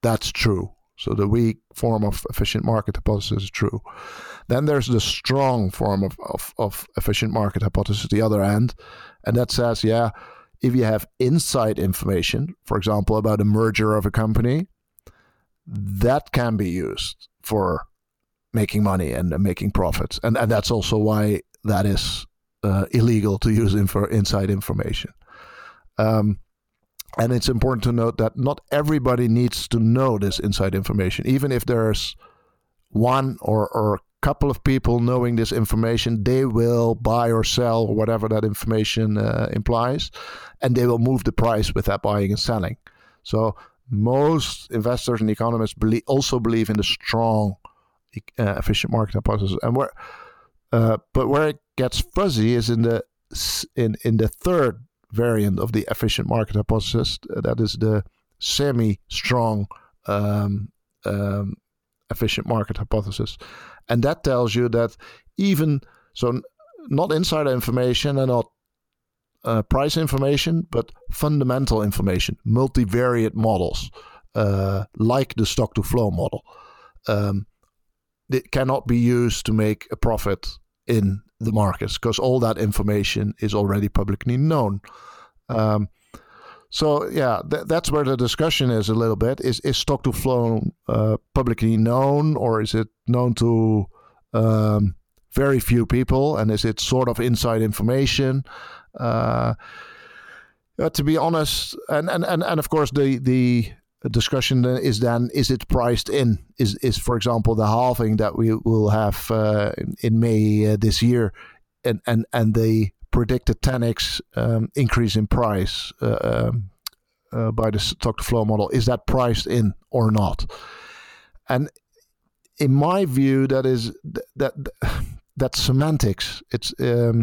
that's true. So the weak form of efficient market hypothesis is true. Then there's the strong form of efficient market hypothesis, the other end. And that says, yeah, if you have inside information, for example, about a merger of a company, that can be used for making money and making profits. And that's also why that is illegal to use inside information. And it's important to note that not everybody needs to know this inside information. Even if there's one or a couple of people knowing this information, they will buy or sell or whatever that information implies, and they will move the price with that buying and selling. So most investors and economists also believe in the strong efficient market hypothesis. And where it gets fuzzy is in the third variant of the efficient market hypothesis, that is the semi-strong efficient market hypothesis, and that tells you that even so, not insider information and not price information, but fundamental information, multivariate models like the stock-to-flow model, it cannot be used to make a profit in the markets because all that information is already publicly known. So yeah, that's where the discussion is a little bit. Is stock-to-flow publicly known, or is it known to very few people? And is it sort of inside information? To be honest, and of course the discussion is then, is it priced in? Is for example the halving that we will have in May this year, and the predicted 10x increase in price by the stock-to-flow model, is that priced in or not? And in my view, that is that's semantics. It's the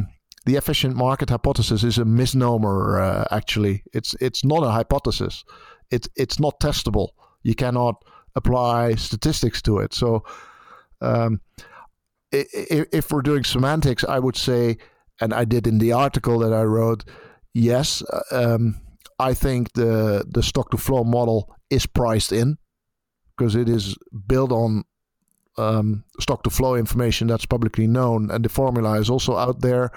efficient market hypothesis is a misnomer. Actually, it's not a hypothesis. It's not testable. You cannot apply statistics to it. So, if we're doing semantics, I would say, and I did in the article that I wrote, yes, I think the stock-to-flow model is priced in because it is built on stock-to-flow information that's publicly known, and the formula is also out there.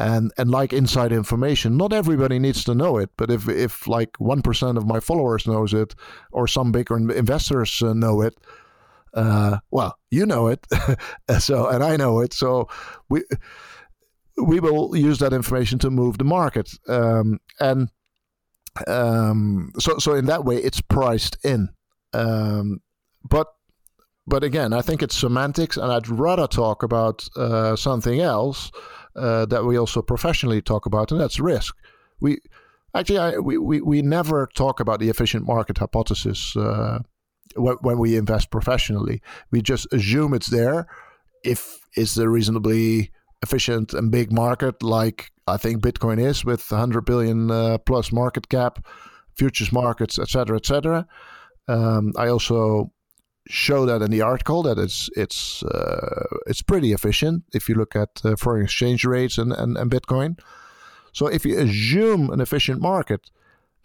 And like inside information, not everybody needs to know it, but if like 1% of my followers knows it, or some bigger investors know it, well, you know it, and I know it, so we will use that information to move the market. So in that way, it's priced in. But again, I think it's semantics, and I'd rather talk about something else that we also professionally talk about, and that's risk. We never talk about the efficient market hypothesis when we invest professionally. We just assume it's there if it's a reasonably efficient and big market, like I think Bitcoin is, with 100 billion plus market cap, futures markets, etc. I also show that in the article that it's pretty efficient if you look at foreign exchange rates and Bitcoin. So if you assume an efficient market,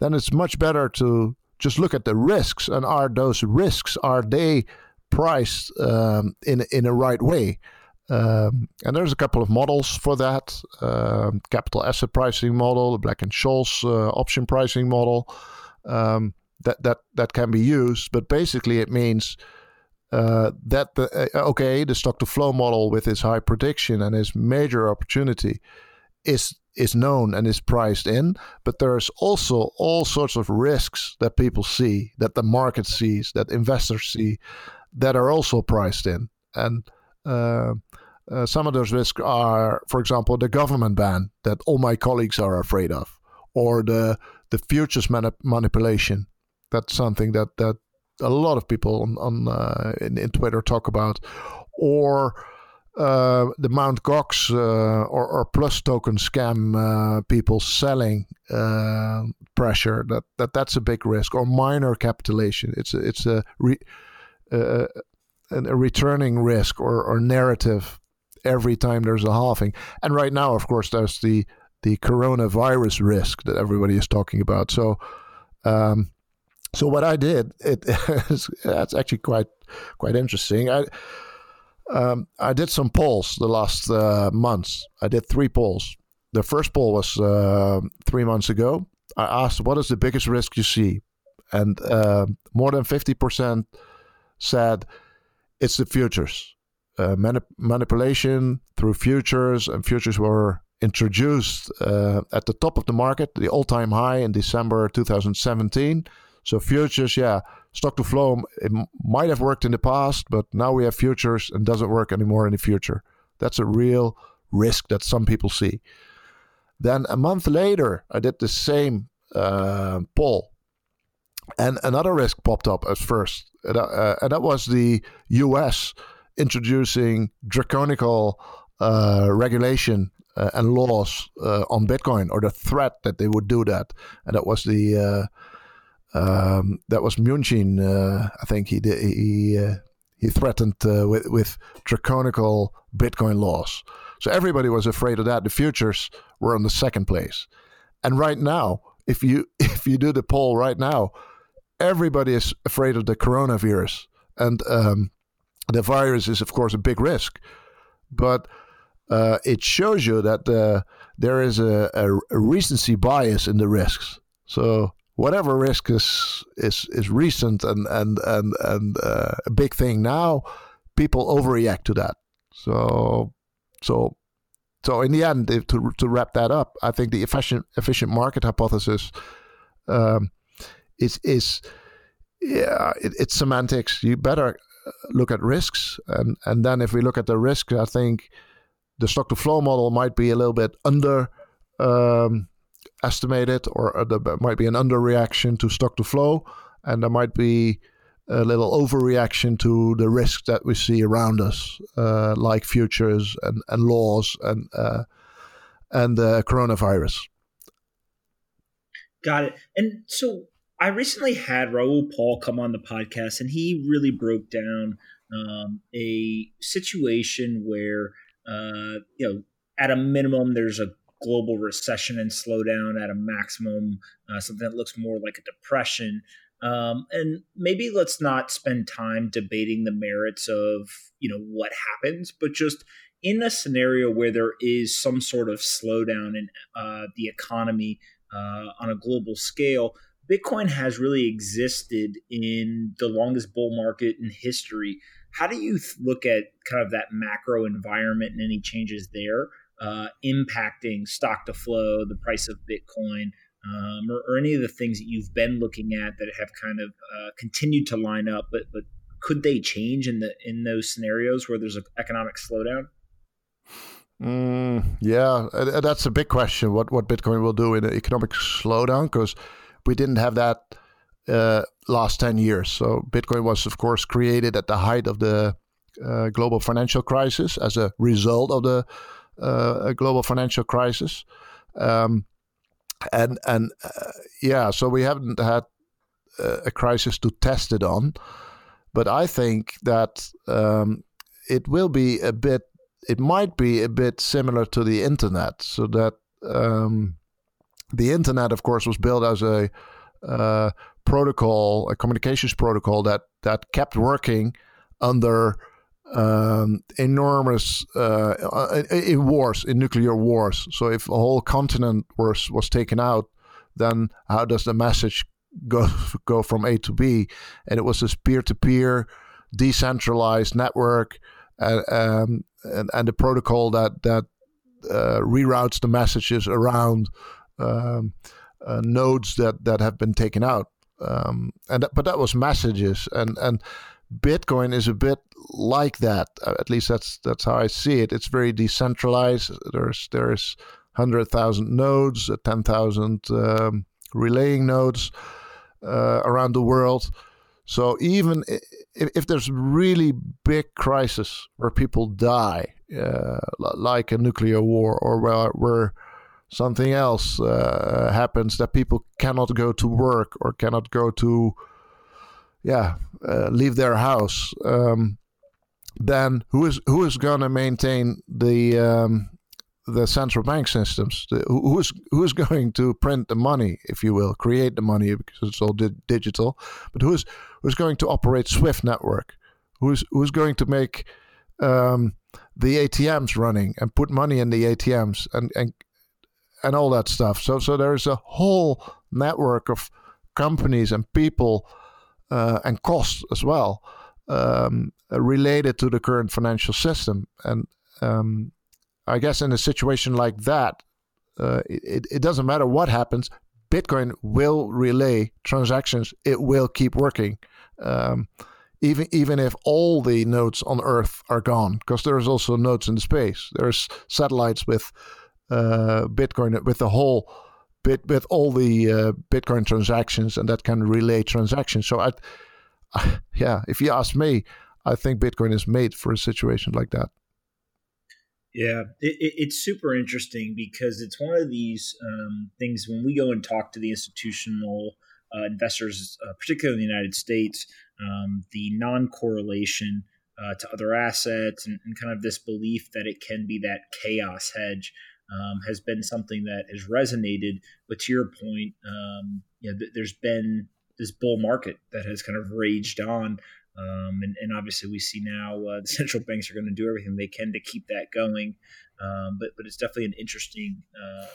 then it's much better to just look at the risks, and are they priced in a right way? And there's a couple of models for that: capital asset pricing model, the Black & Scholes option pricing model, that can be used. But basically, it means that the stock-to-flow model with its high prediction and its major opportunity is known and is priced in. But there's also all sorts of risks that people see, that the market sees, that investors see, that are also priced in. And some of those risks are, for example, the government ban that all my colleagues are afraid of, or the futures manipulation. That's something that a lot of people in Twitter talk about, or the Mt. Gox or Plus token scam, people selling pressure. That's a big risk, or minor capitulation. It's a returning risk or narrative every time there's a halving. And right now, of course, there's the coronavirus risk that everybody is talking about. So, so what I did, that's actually quite interesting. I did some polls the last months. I did 3 polls. The first poll was 3 months ago. I asked, "What is the biggest risk you see?" And more than 50% said it's the futures. Manipulation through futures, and futures were introduced at the top of the market, the all-time high in December 2017. So futures, yeah, stock-to-flow, it might have worked in the past, but now we have futures and doesn't work anymore in the future. That's a real risk that some people see. Then a month later, I did the same poll, and another risk popped up at first, and that was the US introducing draconian regulation and laws on Bitcoin, or the threat that they would do that. And that was Munchin. I think he threatened with draconian Bitcoin laws. So everybody was afraid of that. The futures were on the second place. And right now, if you do the poll right now, everybody is afraid of the coronavirus, and the virus is, of course, a big risk, but it shows you that there is a recency bias in the risks. So whatever risk is recent and a big thing now, people overreact to that. So in the end, to wrap that up, I think the efficient market hypothesis it's semantics. You better look at risks, and then if we look at the risk, I think the stock-to-flow model might be a little bit under estimated, or there might be an underreaction to stock-to-flow, and there might be a little overreaction to the risks that we see around us, like futures and laws and coronavirus. Got it. And so I recently had Raoul Paul come on the podcast, and he really broke down a situation where, at a minimum, there's a global recession and slowdown, at a maximum, something that looks more like a depression. And maybe let's not spend time debating the merits of, what happens, but just in a scenario where there is some sort of slowdown in the economy on a global scale, Bitcoin has really existed in the longest bull market in history. How do you look at kind of that macro environment and any changes there impacting stock to flow, the price of Bitcoin, or any of the things that you've been looking at that have kind of continued to line up, but could they change in those scenarios where there's an economic slowdown? Yeah, that's a big question, what Bitcoin will do in an economic slowdown, because we didn't have that last 10 years. So Bitcoin was, of course, created at the height of the global financial crisis as a result of the global financial crisis. So we haven't had a crisis to test it on, but I think that it might be a bit similar to the internet, so that the internet, of course, was built as a protocol, a communications protocol that kept working under enormous in nuclear wars. So if a whole continent was taken out, then how does the message go from A to B? And it was this peer-to-peer, decentralized network, and the protocol that reroutes the messages around nodes that have been taken out, but that was messages, and Bitcoin is a bit like that. At least that's how I see it. It's very decentralized. There's 100,000 nodes, 10,000 relaying nodes around the world. So even if there's really big crisis where people die, like a nuclear war, or where something else happens that people cannot go to work or cannot go to leave their house, then who is gonna maintain the central bank systems? Who's going to print the money, if you will, create the money, because it's all digital? But who's going to operate SWIFT network? Who's going to make the ATMs running and put money in the ATMs and all that stuff? So there is a whole network of companies and people and costs as well related to the current financial system. And I guess in a situation like that, it doesn't matter what happens, Bitcoin will relay transactions. It will keep working, even if all the nodes on Earth are gone, because there's also nodes in space. There's satellites with Bitcoin, with the whole bit, with all the Bitcoin transactions, and that can relay transactions. So if you ask me, I think Bitcoin is made for a situation like that. Yeah, it's super interesting, because it's one of these things when we go and talk to the institutional investors, particularly in the United States, the non-correlation to other assets and kind of this belief that it can be that chaos hedge has been something that has resonated. But to your point, there's been this bull market that has kind of raged on And obviously we see now the central banks are going to do everything they can to keep that going. But it's definitely an interesting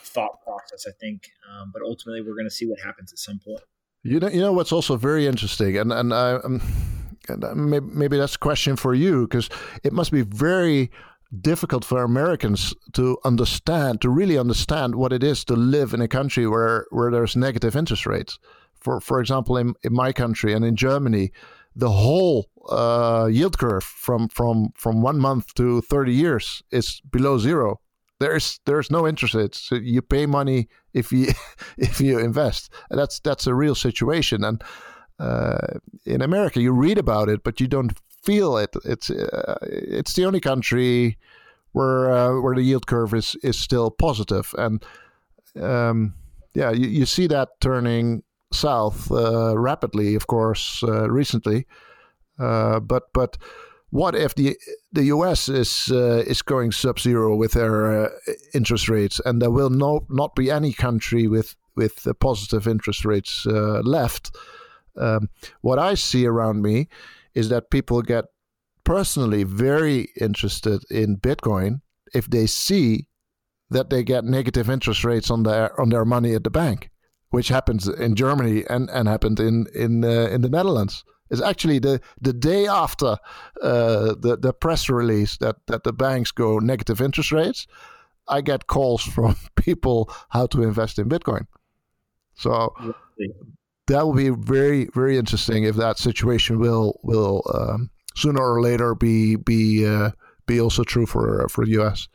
thought process, I think. But ultimately, we're going to see what happens at some point. You know what's also very interesting, and maybe that's a question for you, because it must be very difficult for Americans to really understand what it is to live in a country where there's negative interest rates. For example, in my country and in Germany, the whole yield curve from 1 month to 30 years is below zero. There's no interest rates. So you pay money if you invest. And that's a real situation. And in America, you read about it, but you don't feel it. It's the only country where the yield curve is still positive. And you see that turning south rapidly, of course, recently. But what if the U.S. is going sub-zero with their interest rates, and there will not be any country with positive interest rates left? What I see around me is that people get personally very interested in Bitcoin if they see that they get negative interest rates on their money at the bank, which happens in Germany and happened in the Netherlands. It's actually the day after the press release that the banks go negative interest rates, I get calls from people how to invest in Bitcoin. So that will be very, very interesting if that situation will sooner or later be also true for the U.S.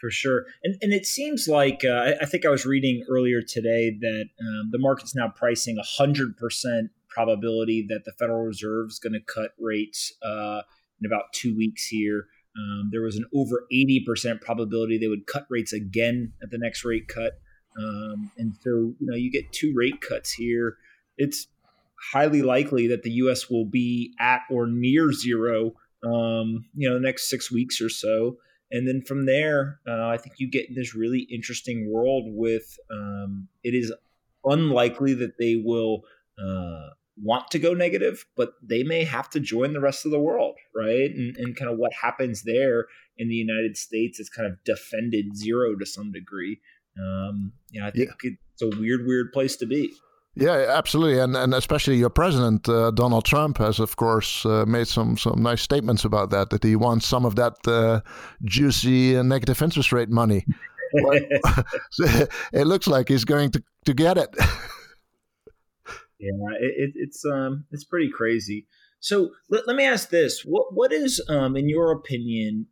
For sure. And it seems like, I think I was reading earlier today that the market's now pricing 100% probability that the Federal Reserve is going to cut rates in about 2 weeks here. There was an over 80% probability they would cut rates again at the next rate cut. And so, you get 2 rate cuts here. It's highly likely that the U.S. will be at or near zero, the next 6 weeks or so. And then from there, I think you get this really interesting world with it is unlikely that they will want to go negative, but they may have to join the rest of the world, right? And kind of what happens there in the United States is kind of defended zero to some degree. I think it's a weird place to be. Yeah, absolutely. And especially your president, Donald Trump, has, of course, made some nice statements about that he wants some of that juicy negative interest rate money. So it looks like he's going to get it. Yeah, it's pretty crazy. So let me ask this. What is, in your opinion,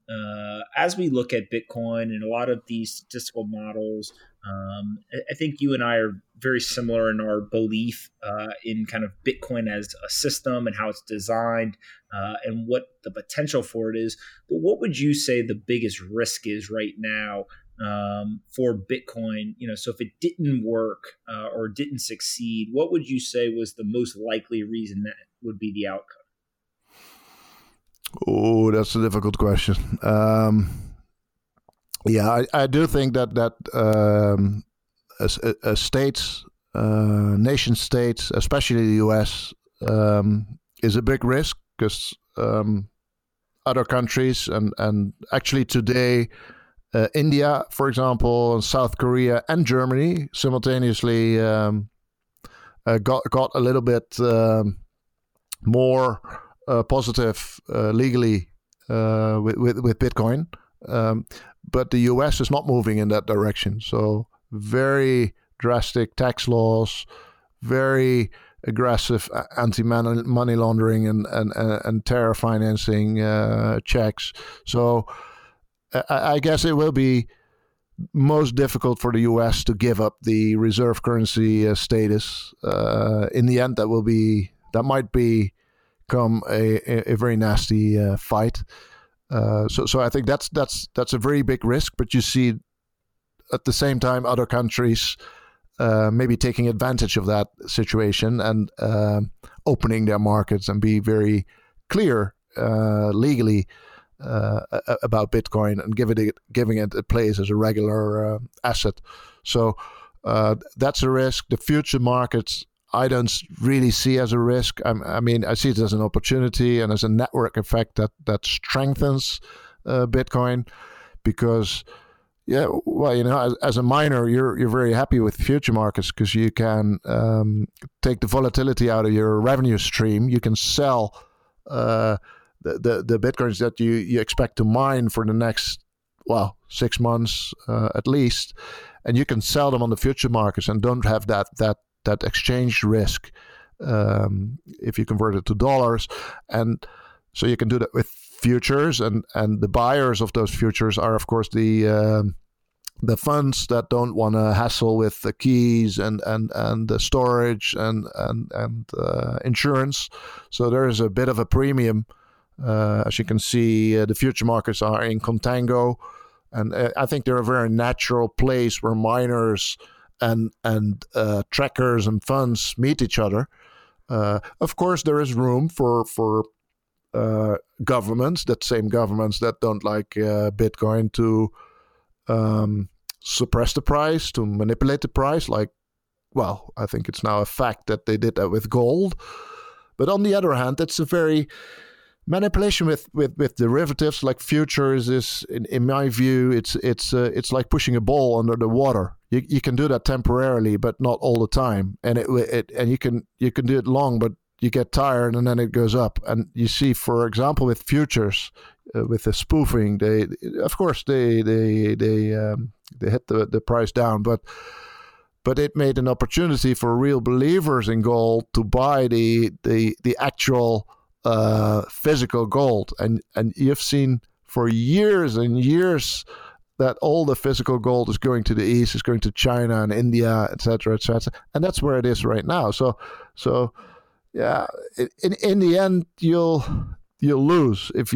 as we look at Bitcoin and a lot of these statistical models, I think you and I are very similar in our belief in kind of Bitcoin as a system and how it's designed and what the potential for it is. But what would you say the biggest risk is right now for Bitcoin? So if it didn't work or didn't succeed, what would you say was the most likely reason that would be the outcome? Oh, that's a difficult question. I do think that nation states, especially the U.S., is a big risk because other countries and actually today, India, for example, South Korea and Germany simultaneously got a little bit more positive legally with Bitcoin. But the US is not moving in that direction. So very drastic tax laws, very aggressive anti-money laundering and terror financing checks. So I guess it will be most difficult for the US to give up the reserve currency status. In the end, that might become a very nasty fight. So I think that's a very big risk, but you see at the same time other countries maybe taking advantage of that situation and opening their markets and be very clear legally about Bitcoin and giving it a place as a regular asset. So that's a risk. The future markets I don't really see as a risk. I mean, I see it as an opportunity and as a network effect that strengthens Bitcoin, because, yeah, well, you know, as a miner, you're very happy with future markets because you can take the volatility out of your revenue stream. You can sell the Bitcoins that you expect to mine for the next, well, 6 months at least, and you can sell them on the future markets and don't have that exchange risk if you convert it to dollars. And so you can do that with futures, and the buyers of those futures are, of course, the funds that don't want to hassle with the keys and the storage and insurance. So there is a bit of a premium. As you can see, the future markets are in contango, and I think they're a very natural place where miners and trackers and funds meet each other. Of course, there is room for governments, that same governments that don't like Bitcoin, to suppress the price, to manipulate the price. Like, well, I think it's now a fact that they did that with gold. But on the other hand, it's a very... manipulation with derivatives like futures is, in my view, it's like pushing a ball under the water. You can do that temporarily, but not all the time. And you can do it long, but you get tired, and then it goes up. And you see, for example, with futures, with the spoofing, they hit the price down, but it made an opportunity for real believers in gold to buy the actual physical gold, and you've seen for years and years that all the physical gold is going to the east, is going to China and India, etc., and that's where it is right now. So yeah, in the end, you'll lose if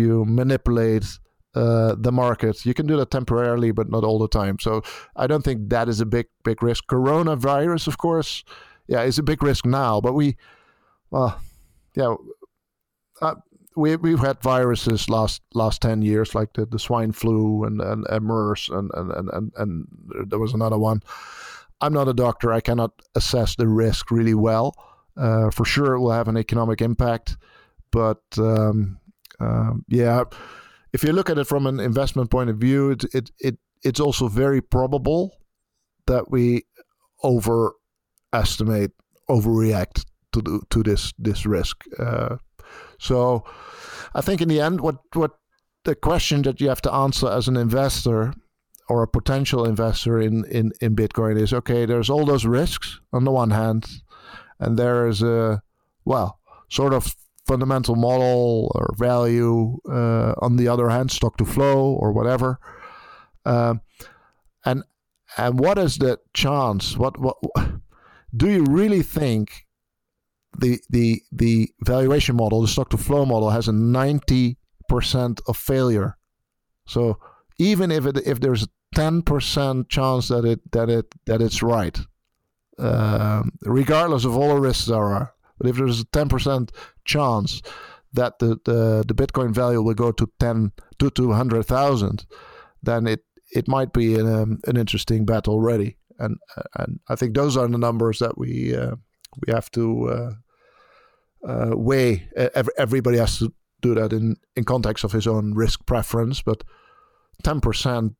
you manipulate the market. You can do that temporarily, but not all the time. So I don't think that is a big risk. Coronavirus, of course, yeah, is a big risk now, but we've had viruses last 10 years, like the swine flu and MERS and there was another one. I'm not a doctor. I cannot assess the risk really well. For sure, it will have an economic impact. But if you look at it from an investment point of view, it's also very probable that we overreact to this risk. So I think in the end, what the question that you have to answer as an investor or a potential investor in Bitcoin is, okay, there's all those risks on the one hand, and there is a, well, sort of fundamental model or value on the other hand, stock-to-flow or whatever. And what is the chance? What do you really think the valuation model, the stock-to-flow model, has a 90% of failure? So even if there's a 10% chance that it's right, regardless of all the risks there are, but if there's a 10% chance that the Bitcoin value will go to 100,000, then it might be an interesting bet already. And I think those are the numbers that we have to weigh. Everybody has to do that in context of his own risk preference, but 10%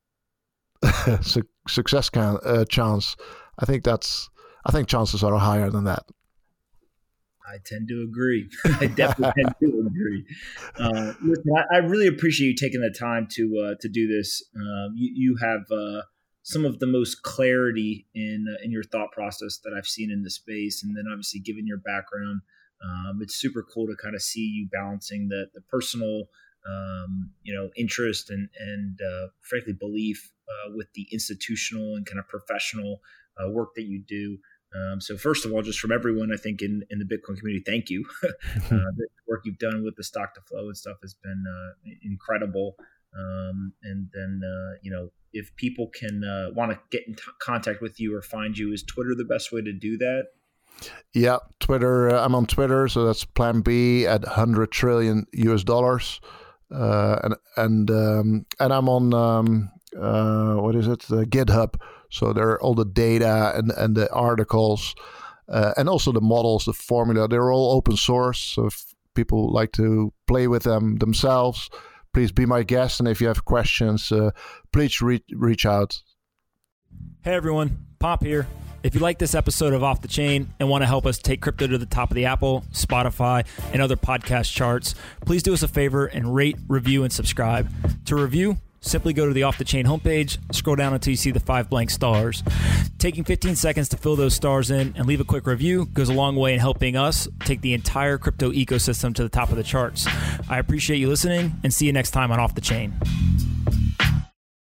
success chance, I think chances are higher than that. I tend to agree. I definitely tend to agree. Listen, I really appreciate you taking the time to do this. You have some of the most clarity in your thought process that I've seen in the space. And then obviously, given your background, it's super cool to kind of see you balancing the personal, interest and frankly, belief with the institutional and kind of professional work that you do. So first of all, just from everyone, I think in the Bitcoin community, thank you. The work you've done with the stock-to-flow and stuff has been incredible. And then, if people can want to get in contact with you or find you, is Twitter the best way to do that? Yeah, Twitter. I'm on Twitter, so that's Plan B at $100 trillion. And I'm on GitHub. So there are all the data and the articles. And also the models, the formula, they're all open source. So if people like to play with them themselves, please be my guest. And if you have questions, please reach out. Hey everyone, Pop here. If you like this episode of Off the Chain and want to help us take crypto to the top of the Apple, Spotify, and other podcast charts, please do us a favor and rate, review, and subscribe. To review, simply go to the Off the Chain homepage, scroll down until you see the 5 blank stars. Taking 15 seconds to fill those stars in and leave a quick review goes a long way in helping us take the entire crypto ecosystem to the top of the charts. I appreciate you listening and see you next time on Off the Chain.